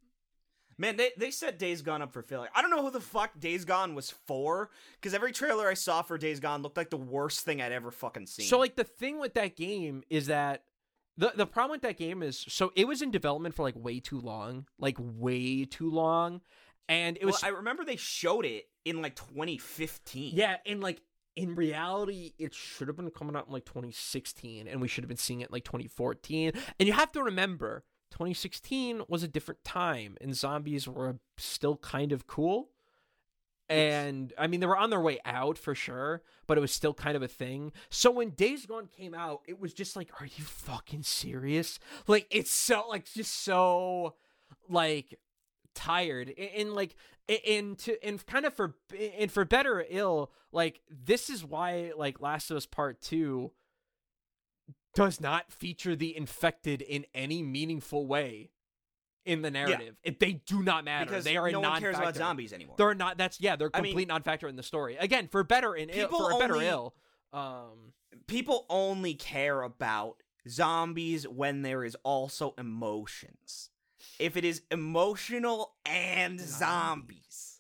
man, they, they set Days Gone up for failure. I don't know who the fuck Days Gone was for, because every trailer I saw for Days Gone looked like the worst thing I'd ever fucking seen. So, like, the thing with that game is that the the problem with that game is, so it was in development for like way too long, like way too long, and it was. Well, I remember they showed it in like twenty fifteen. Yeah, and like in reality, it should have been coming out in like twenty sixteen, and we should have been seeing it in like twenty fourteen. And you have to remember, twenty sixteen was a different time, and zombies were still kind of cool. And, I mean, they were on their way out for sure, but it was still kind of a thing. So when Days Gone came out, it was just like, are you fucking serious? Like, it's so, like, just so, like, tired. And, and like, and, to, and kind of for, and for better or ill, like, this is why, like, Last of Us Part two does not feature the infected in any meaningful way in the narrative. Yeah. If they do not matter. Because they are no a non-factor. One cares about zombies anymore. They're not. That's yeah. They're a complete I mean, non-factor in the story. Again, for better and ill. For a better only, ill. Um, people only care about zombies when there is also emotions. If it is emotional and zombies, zombies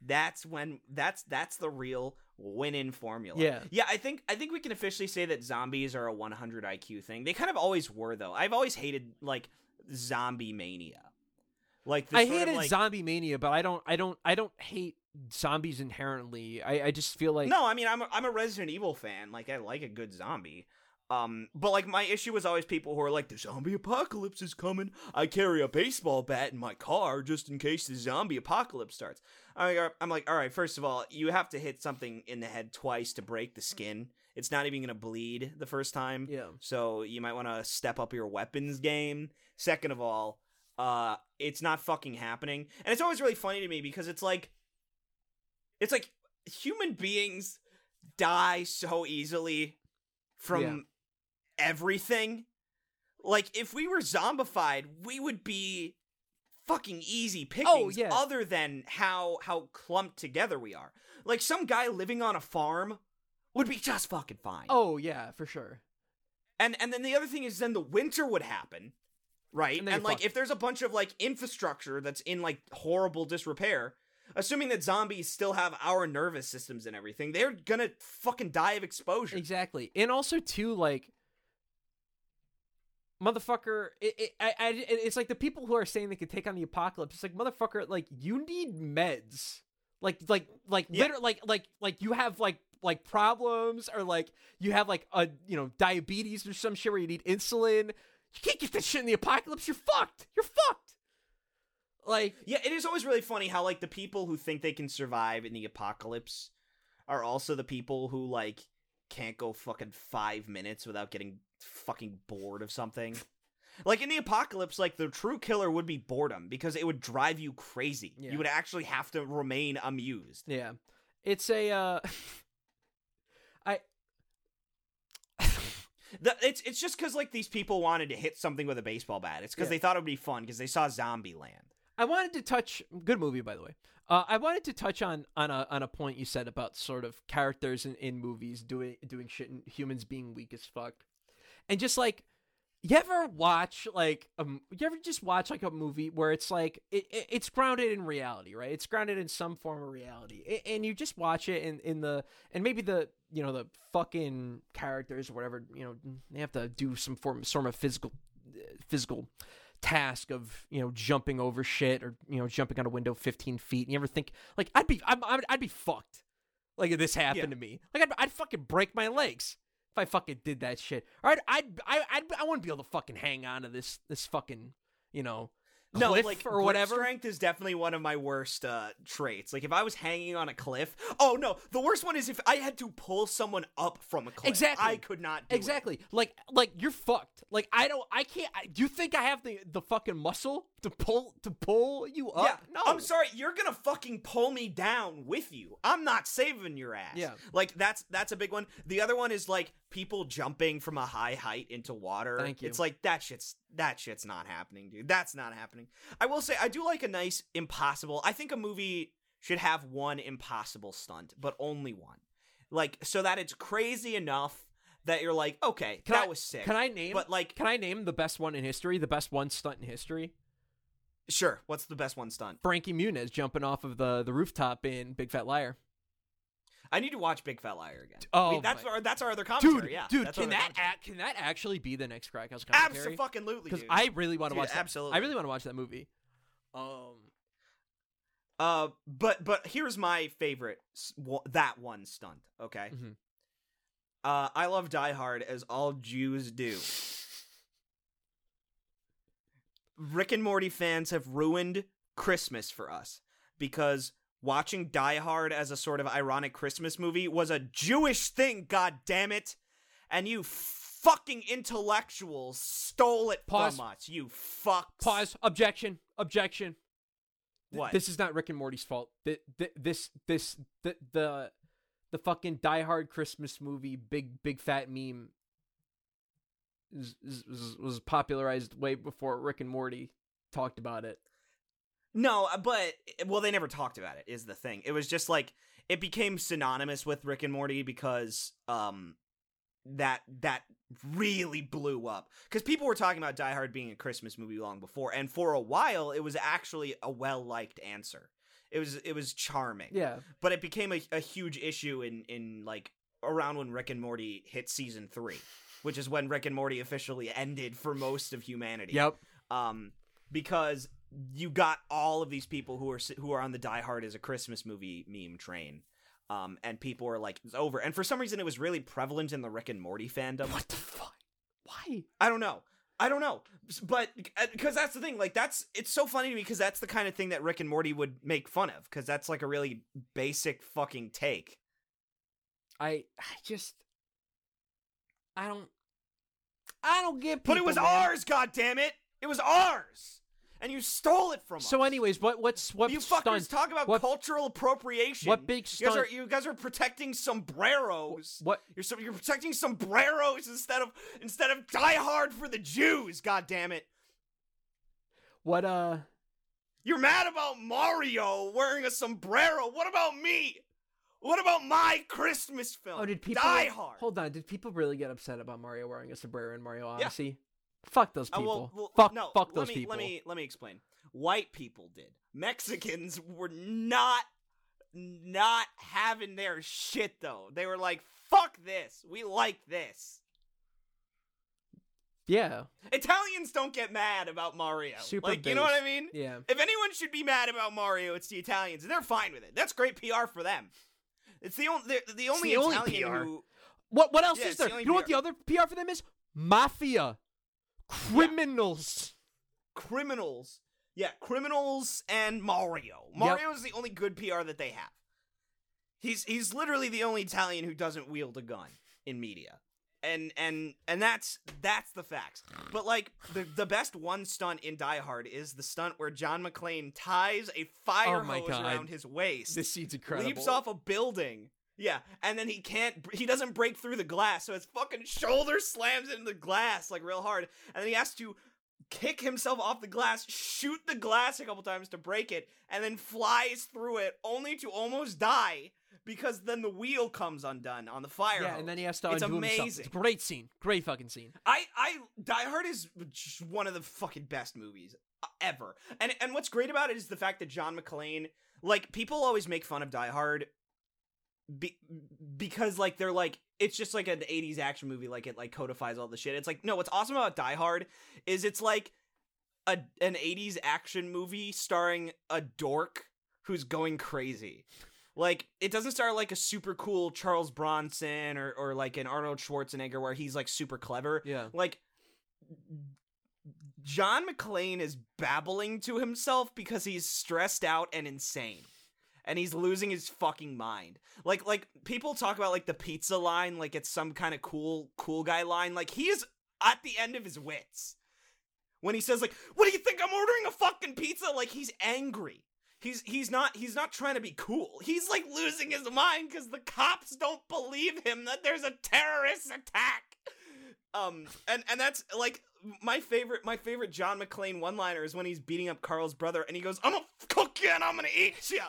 that's when. That's that's the real win-in formula. Yeah, yeah. I think I think we can officially say that zombies are a one hundred I Q thing. They kind of always were, though. I've always hated like zombie mania. Like the I hated of, like... zombie mania, but I don't, I don't, I don't hate zombies inherently. I, I just feel like no. I mean, I'm a, I'm a Resident Evil fan. Like I like a good zombie. Um, but like my issue was always people who are like the zombie apocalypse is coming. I carry a baseball bat in my car just in case the zombie apocalypse starts. I'm like, all right, first of all, you have to hit something in the head twice to break the skin. It's not even going to bleed the first time. Yeah. So you might want to step up your weapons game. Second of all, uh, it's not fucking happening. And it's always really funny to me because it's like, it's like human beings die so easily from yeah. everything. Like if we were zombified, we would be fucking easy pickings. Oh, yeah. Other than how how clumped together we are. Like some guy living on a farm would be just fucking fine. Oh yeah, for sure. And and then the other thing is then the winter would happen, right? And, and like fucked. If there's a bunch of like infrastructure that's in like horrible disrepair, assuming that zombies still have our nervous systems and everything, they're gonna fucking die of exposure. Exactly. And also too, like, motherfucker, it, it, I, I, it's like the people who are saying they could take on the apocalypse. It's like, motherfucker, like you need meds, like, like, like, yeah. liter- like, like, like you have like, like problems, or like you have like a, you know, diabetes or some shit where you need insulin. You can't get this shit in the apocalypse. You're fucked. You're fucked. Like, yeah, it is always really funny how like the people who think they can survive in the apocalypse are also the people who like can't go fucking five minutes without getting fucking bored of something. Like in the apocalypse, like the true killer would be boredom, because it would drive you crazy. Yeah. You would actually have to remain amused. Yeah, it's a uh I the, it's it's just because like these people wanted to hit something with a baseball bat. It's because yeah. they thought it would be fun because they saw Zombieland. I wanted to touch good movie, by the way. Uh, I wanted to touch on on a on a point you said about sort of characters in, in movies doing doing shit and humans being weak as fuck. And just like, you ever watch like, um, you ever just watch like a movie where it's like, it, it, it's grounded in reality, right? It's grounded in some form of reality. It, and you just watch it in, in the, and maybe the, you know, the fucking characters or whatever, you know, they have to do some form, form of physical, physical task of, you know, jumping over shit or, you know, jumping on a window fifteen feet. And you ever think, like, I'd be, I'm, I'd, I'd be fucked. Like, if this happened yeah. to me. Like, I'd, I'd fucking break my legs if I fucking did that shit. All right, I'd, I, I'd, I wouldn't be able to fucking hang on to this, this fucking, you know, no, cliff like, or whatever. Strength is definitely one of my worst uh, traits. Like, if I was hanging on a cliff, oh no, the worst one is if I had to pull someone up from a cliff. Exactly, I could not. Do exactly, it. like, like you're fucked. Like, I don't, I can't. I, do you think I have the, the fucking muscle to pull to pull you up? Yeah, no, I'm sorry, you're gonna fucking pull me down with you. I'm not saving your ass. Yeah, like that's that's a big one. The other one is like people jumping from a high height into water. Thank you. It's like that shit's that shit's not happening, dude. That's not happening. I will say, I do like a nice impossible. I think a movie should have one impossible stunt, but only one. Like, so that it's crazy enough that you're like, okay, can that I, was sick. Can I name, but like, can I name the best one in history? The best one stunt in history? Sure. What's the best one stunt? Frankie Muniz jumping off of the, the rooftop in Big Fat Liar. I need to watch Big Fat Liar again. Oh, I mean, that's my. our that's our other commentary. Dude, yeah, dude, that's can that act, can that actually be the next Crackhouse commentary? Abso-fucking-lutely, because I really want to watch. Absolutely, that. I really want to watch that movie. Um, uh, but but here's my favorite that one stunt. Okay, mm-hmm. uh, I love Die Hard as all Jews do. Rick and Morty fans have ruined Christmas for us because. Watching Die Hard as a sort of ironic Christmas movie was a Jewish thing, goddammit. And you fucking intellectuals stole it Pause. from us, you fucks. Pause. Objection. Objection. What? This is not Rick and Morty's fault. This, this, this the, the, the fucking Die Hard Christmas movie, big, big fat meme is, is, was popularized way before Rick and Morty talked about it. No, but, well, they never talked about it, is the thing. It was just, like, it became synonymous with Rick and Morty because um, that that really blew up. Because people were talking about Die Hard being a Christmas movie long before, and for a while, it was actually a well-liked answer. It was it was charming. Yeah. But it became a, a huge issue in, in, like, around when Rick and Morty hit season three, which is when Rick and Morty officially ended for most of humanity. Yep. Um, because... you got all of these people who are who are on the Die Hard as a Christmas movie meme train, um, and people are like, it's over. And for some reason, it was really prevalent in the Rick and Morty fandom. What the fuck? Why? I don't know. I don't know. But because that's the thing, like that's it's so funny to me because that's the kind of thing that Rick and Morty would make fun of because that's like a really basic fucking take. I I just I don't I don't get. People, but it was man. ours. God damn it! It was ours. And you stole it from us. So anyways, what what's what You fuckers stunt, talk about what, cultural appropriation. What big stunt? You guys are, you guys are protecting sombreros. What? You're so, you're protecting sombreros instead of instead of Die Hard for the Jews, god damn it. What uh You're mad about Mario wearing a sombrero. What about me? What about my Christmas film? Oh, did people Die Hard? Hold on, did people really get upset about Mario wearing a sombrero in Mario Odyssey? Yeah. Fuck those people. Uh, well, well, fuck no, fuck those let me, people. Let me let me explain. White people did. Mexicans were not not having their shit though. They were like, "Fuck this. We like this." Yeah. Italians don't get mad about Mario. Super like, you know what I mean? Yeah. If anyone should be mad about Mario, it's the Italians, and they're fine with it. That's great P R for them. It's the only the, the only it's the Italian only P R. who What what else yeah, is there? The you know P R. What the other P R for them is? Mafia. Criminals. Yeah. Criminals. Yeah, criminals and Mario. Mario yep. is the only good P R that they have. He's he's literally the only Italian who doesn't wield a gun in media. And and and that's that's the facts. But like the the best one stunt in Die Hard is the stunt where John McClane ties a fire oh hose God. around his waist. This scene's incredible. Leaps off a building. Yeah, and then he can't, he doesn't break through the glass, so his fucking shoulder slams into the glass, like, real hard. And then he has to kick himself off the glass, shoot the glass a couple times to break it, and then flies through it, only to almost die, because then the wheel comes undone on the fire Yeah, hose. And then he has to it's undo amazing. himself. It's amazing. Great scene. Great fucking scene. I, I, Die Hard is one of the fucking best movies ever. And, and what's great about it is the fact that John McClane, like, people always make fun of Die Hard, Be- because like they're like it's just like an eighties action movie, like it like codifies all the shit. It's like, no, what's awesome about Die Hard is it's like a an eighties action movie starring a dork who's going crazy. Like, it doesn't start like a super cool Charles Bronson or, or like an Arnold Schwarzenegger where he's like super clever. Yeah. Like, John McClane is babbling to himself because he's stressed out and insane. And he's losing his fucking mind. Like, like people talk about like the pizza line, like it's some kind of cool, cool guy line. Like, he is at the end of his wits. When he says like, what do you think? I'm ordering a fucking pizza. Like, he's angry. He's he's not he's not trying to be cool. He's like losing his mind because the cops don't believe him that there's a terrorist attack. Um, and, and that's like my favorite my favorite John McClane one-liner is when he's beating up Carl's brother and he goes, "I'm gonna cook you and I'm gonna eat you."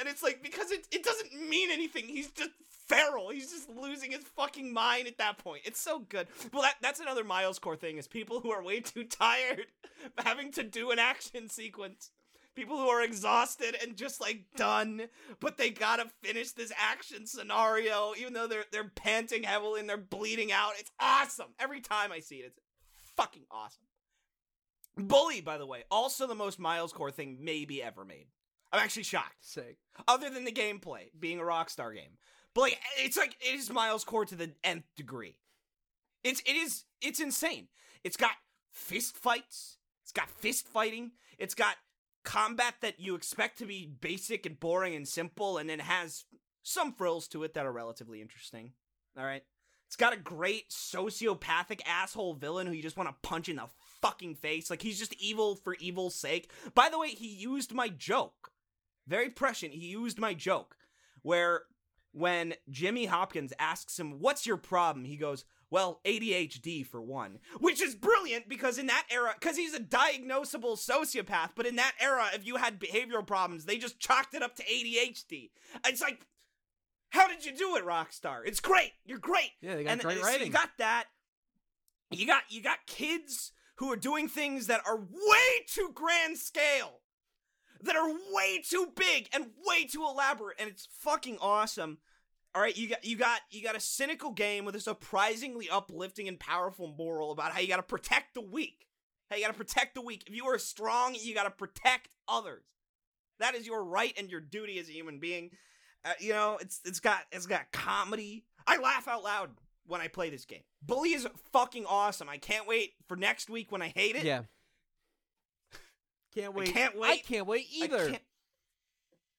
And it's like, because it it doesn't mean anything. He's just feral. He's just losing his fucking mind at that point. It's so good. Well, that that's another Miles core thing is people who are way too tired having to do an action sequence. People who are exhausted and just like done, but they gotta finish this action scenario, even though they're they're panting heavily and they're bleeding out. It's awesome. Every time I see it, it's fucking awesome. Bully, by the way, also the most Miles core thing maybe ever made. I'm actually shocked. Sick. Other than the gameplay being a Rockstar game. But like, it's like, it is Miles core to the nth degree. It's, it is, it's insane. It's got fist fights. It's got fist fighting. It's got combat that you expect to be basic and boring and simple. And then has some frills to it that are relatively interesting. All right. It's got a great sociopathic asshole villain who you just want to punch in the fucking face. Like, he's just evil for evil's sake. By the way, he used my joke. Very prescient. He used my joke where when Jimmy Hopkins asks him, "What's your problem?" He goes, "Well, A D H D for one," which is brilliant because in that era, because he's a diagnosable sociopath, but in that era, if you had behavioral problems, they just chalked it up to A D H D. It's like, how did you do it, Rockstar? It's great. You're great. Yeah, they got and, great and, writing. So you got that. You got you got kids who are doing things that are way too grand scale, that are way too big and way too elaborate, and it's fucking awesome. All right, you got you got you got a cynical game with a surprisingly uplifting and powerful moral about how you got to protect the weak. How you got to protect the weak. If you are strong, you got to protect others. That is your right and your duty as a human being. Uh, you know, it's it's got it's got comedy. I laugh out loud when I play this game. Bully is fucking awesome. I can't wait for next week when I hate it. Yeah. Can't wait. I can't wait. I can't wait either. Can't...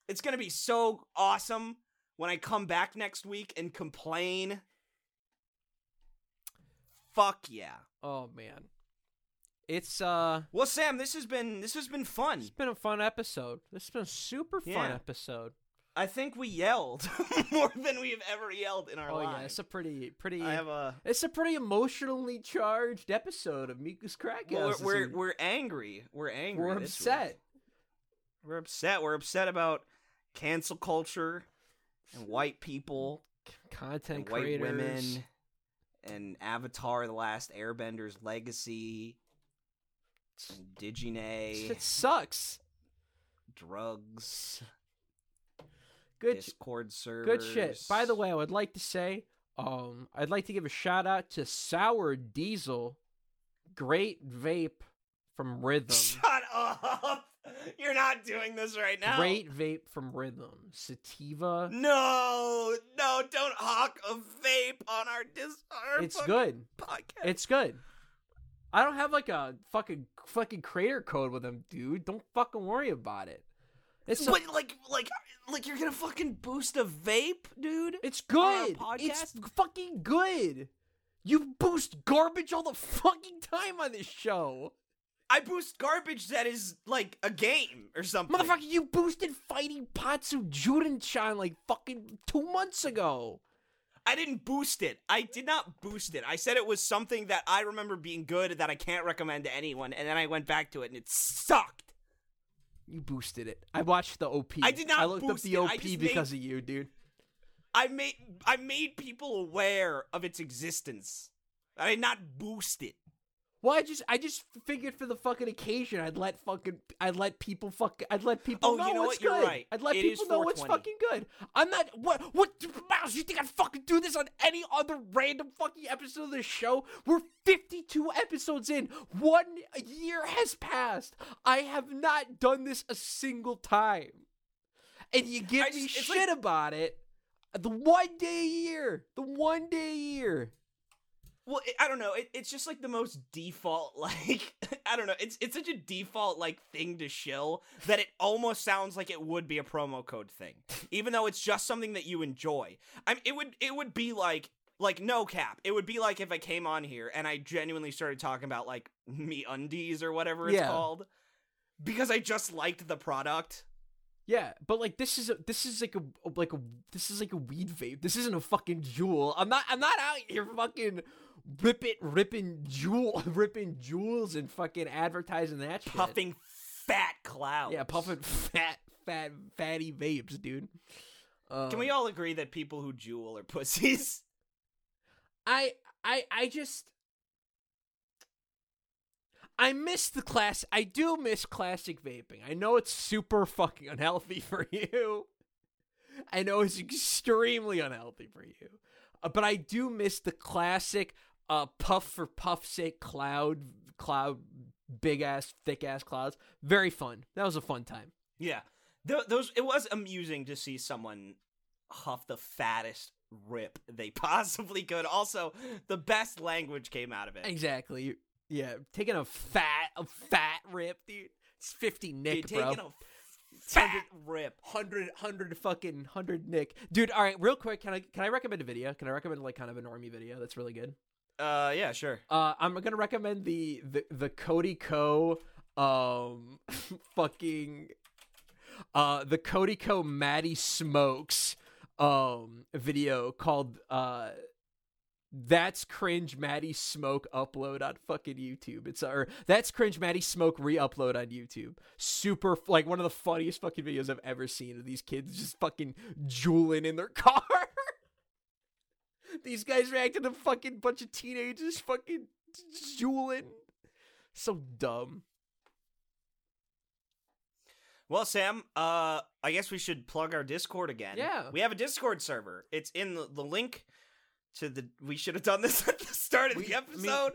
It's going to be so awesome when I come back next week and complain. Fuck yeah. Oh man. It's uh Well, Sam, this has been this has been fun. It's been a fun episode. This has been a super fun yeah. episode. I think we yelled more than we've ever yelled in our lives. Oh line. yeah, it's a pretty, pretty. I have a. It's a pretty emotionally charged episode of Miku's Crackhouse. Well, we're we're, we're angry. We're angry. We're upset. Week. We're upset. We're upset about cancel culture and white people, content and white creators, women, and Avatar: The Last Airbender's legacy, and Digine. It sucks. Drugs. Good Discord servers. Good shit. By the way, I would like to say, um, I'd like to give a shout out to Sour Diesel, great vape from Rhythm. Shut up! You're not doing this right now. Great vape from Rhythm, sativa. No, no, don't hawk a vape on our Discord. It's good. Podcast. It's good. I don't have like a fucking fucking creator code with them, dude. Don't fucking worry about it. It's so, but like, like, like you're gonna fucking boost a vape, dude. It's good. It's fucking good. You boost garbage all the fucking time on this show. I boost garbage that is like a game or something. Motherfucker, you boosted Fighting Patsu Juden-chan like fucking two months ago. I didn't boost it. I did not boost it. I said it was something that I remember being good that I can't recommend to anyone, and then I went back to it and it sucked. You boosted it. I watched the O P. I did not. I looked up the O P because of you, dude. I made I made people aware of its existence. I did not boost it. Well, I just I just figured for the fucking occasion, I'd let fucking I'd let people fuck I'd let people oh, know, you know what's what? Good. You're right. I'd let it people know what's fucking good. I'm not what what Miles, you think I'd fucking do this on any other random fucking episode of this show? We're fifty-two episodes in. One year has passed. I have not done this a single time. And you give just, me shit like, about it. The one day a year. The one day a year. Well, it, I don't know. It, it's just like the most default, like, I don't know. It's it's such a default, like, thing to shill that it almost sounds like it would be a promo code thing, even though it's just something that you enjoy. I mean, it would it would be like, like, no cap. It would be like if I came on here and I genuinely started talking about, like, MeUndies or whatever it's yeah. called because I just liked the product. Yeah, but like this is a, this is like a like a this is like a weed vape. This isn't a fucking Juul. I'm not I'm not out here fucking rip it ripping Juul ripping Juuls and fucking advertising that shit. Puffing fat clouds. Yeah, puffing fat fat fatty vapes, dude. Um, Can we all agree that people who Juul are pussies? I I I just I miss the class. I do miss classic vaping. I know it's super fucking unhealthy for you. I know it's extremely unhealthy for you. Uh, but I do miss the classic uh, puff for puff's sake cloud, cloud, big ass, thick ass clouds. Very fun. That was a fun time. Yeah. Th- those. It was amusing to see someone huff the fattest rip they possibly could. Also, the best language came out of it. Exactly. Yeah, taking a fat, a fat rip, dude. It's fifty Nick, dude, bro. Taking a fat one hundred rip, hundred, hundred fucking hundred Nick, dude. All right, real quick, can I can I recommend a video? Can I recommend like kind of an normie video that's really good? Uh, yeah, sure. Uh, I'm gonna recommend the the the Cody Co, um, fucking, uh, the Cody Co Maddie Smokes, um, video called uh. That's Cringe Maddie Smoke upload on fucking YouTube. It's or That's Cringe Maddie Smoke re-upload on YouTube. Super, like, one of the funniest fucking videos I've ever seen of these kids just fucking juuling in their car. These guys reacted to fucking bunch of teenagers fucking juuling. So dumb. Well, Sam, uh, I guess we should plug our Discord again. Yeah. We have a Discord server. It's in the, the link. To the we should have done this at the start of we, the episode.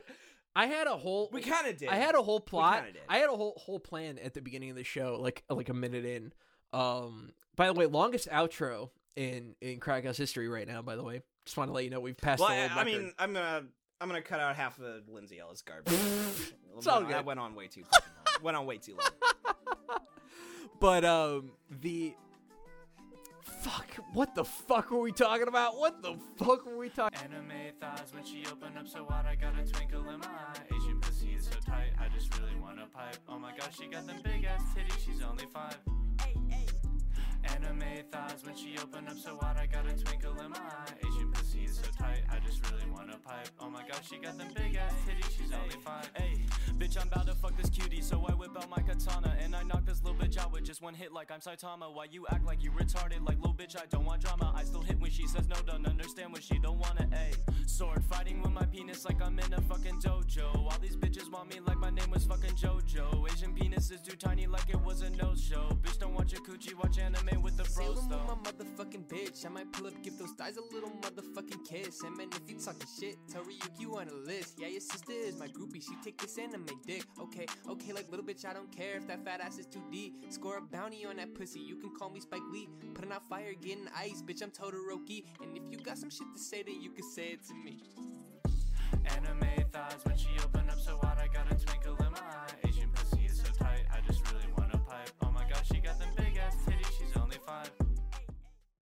I, mean, I had a whole we kind of did. I had a whole plot. I had a whole whole plan at the beginning of the show, like like a minute in. Um, by the way, longest outro in in Crackhouse history right now. By the way, just want to let you know we've passed. Well, the old I, I mean, I'm gonna I'm gonna cut out half of Lindsay Ellis garbage. It's all good. That went on way too long. Went on way too long. But um the. Fuck, what the fuck were we talking about? What the fuck were we talking about? Anime thighs when she opened up so wide I got a twinkle in my eye. Asian pussy is so tight, I just really wanna pipe. Oh my gosh, she got them big ass titties, she's only five. Hey, hey. Anime thighs when she opened up so wide I got a twinkle in my eye. Asian pussy is so tight, I just really wanna pipe. Oh my gosh, she got them big ass titties, she's only five. Hey, bitch, I'm about to fuck this cutie, so I whip out my katana and I knock this little bitch out with just one hit like I'm Saitama. Why you act like you retarded, like little bitch, I don't want drama. I still hit when she says no, don't understand when she don't wanna. Hey, sword fighting with my penis like I'm in a fucking dojo. All these bitches want me like my name was fucking JoJo. Asian penis is too tiny like it was a no show. Bitch, don't watch your coochie, watch anime. With the bros, with my motherfucking bitch. I might pull up, give those thighs a little motherfucking kiss. And man, if you talking shit, tell Ryuki on a list. Yeah, your sister is my groupie. She take this anime dick. Okay, okay, like little bitch, I don't care if that fat ass is too deep. Score a bounty on that pussy. You can call me Spike Lee. Putting out fire, getting ice, bitch. I'm Todoroki. And if you got some shit to say, then you can say it to me. Anime.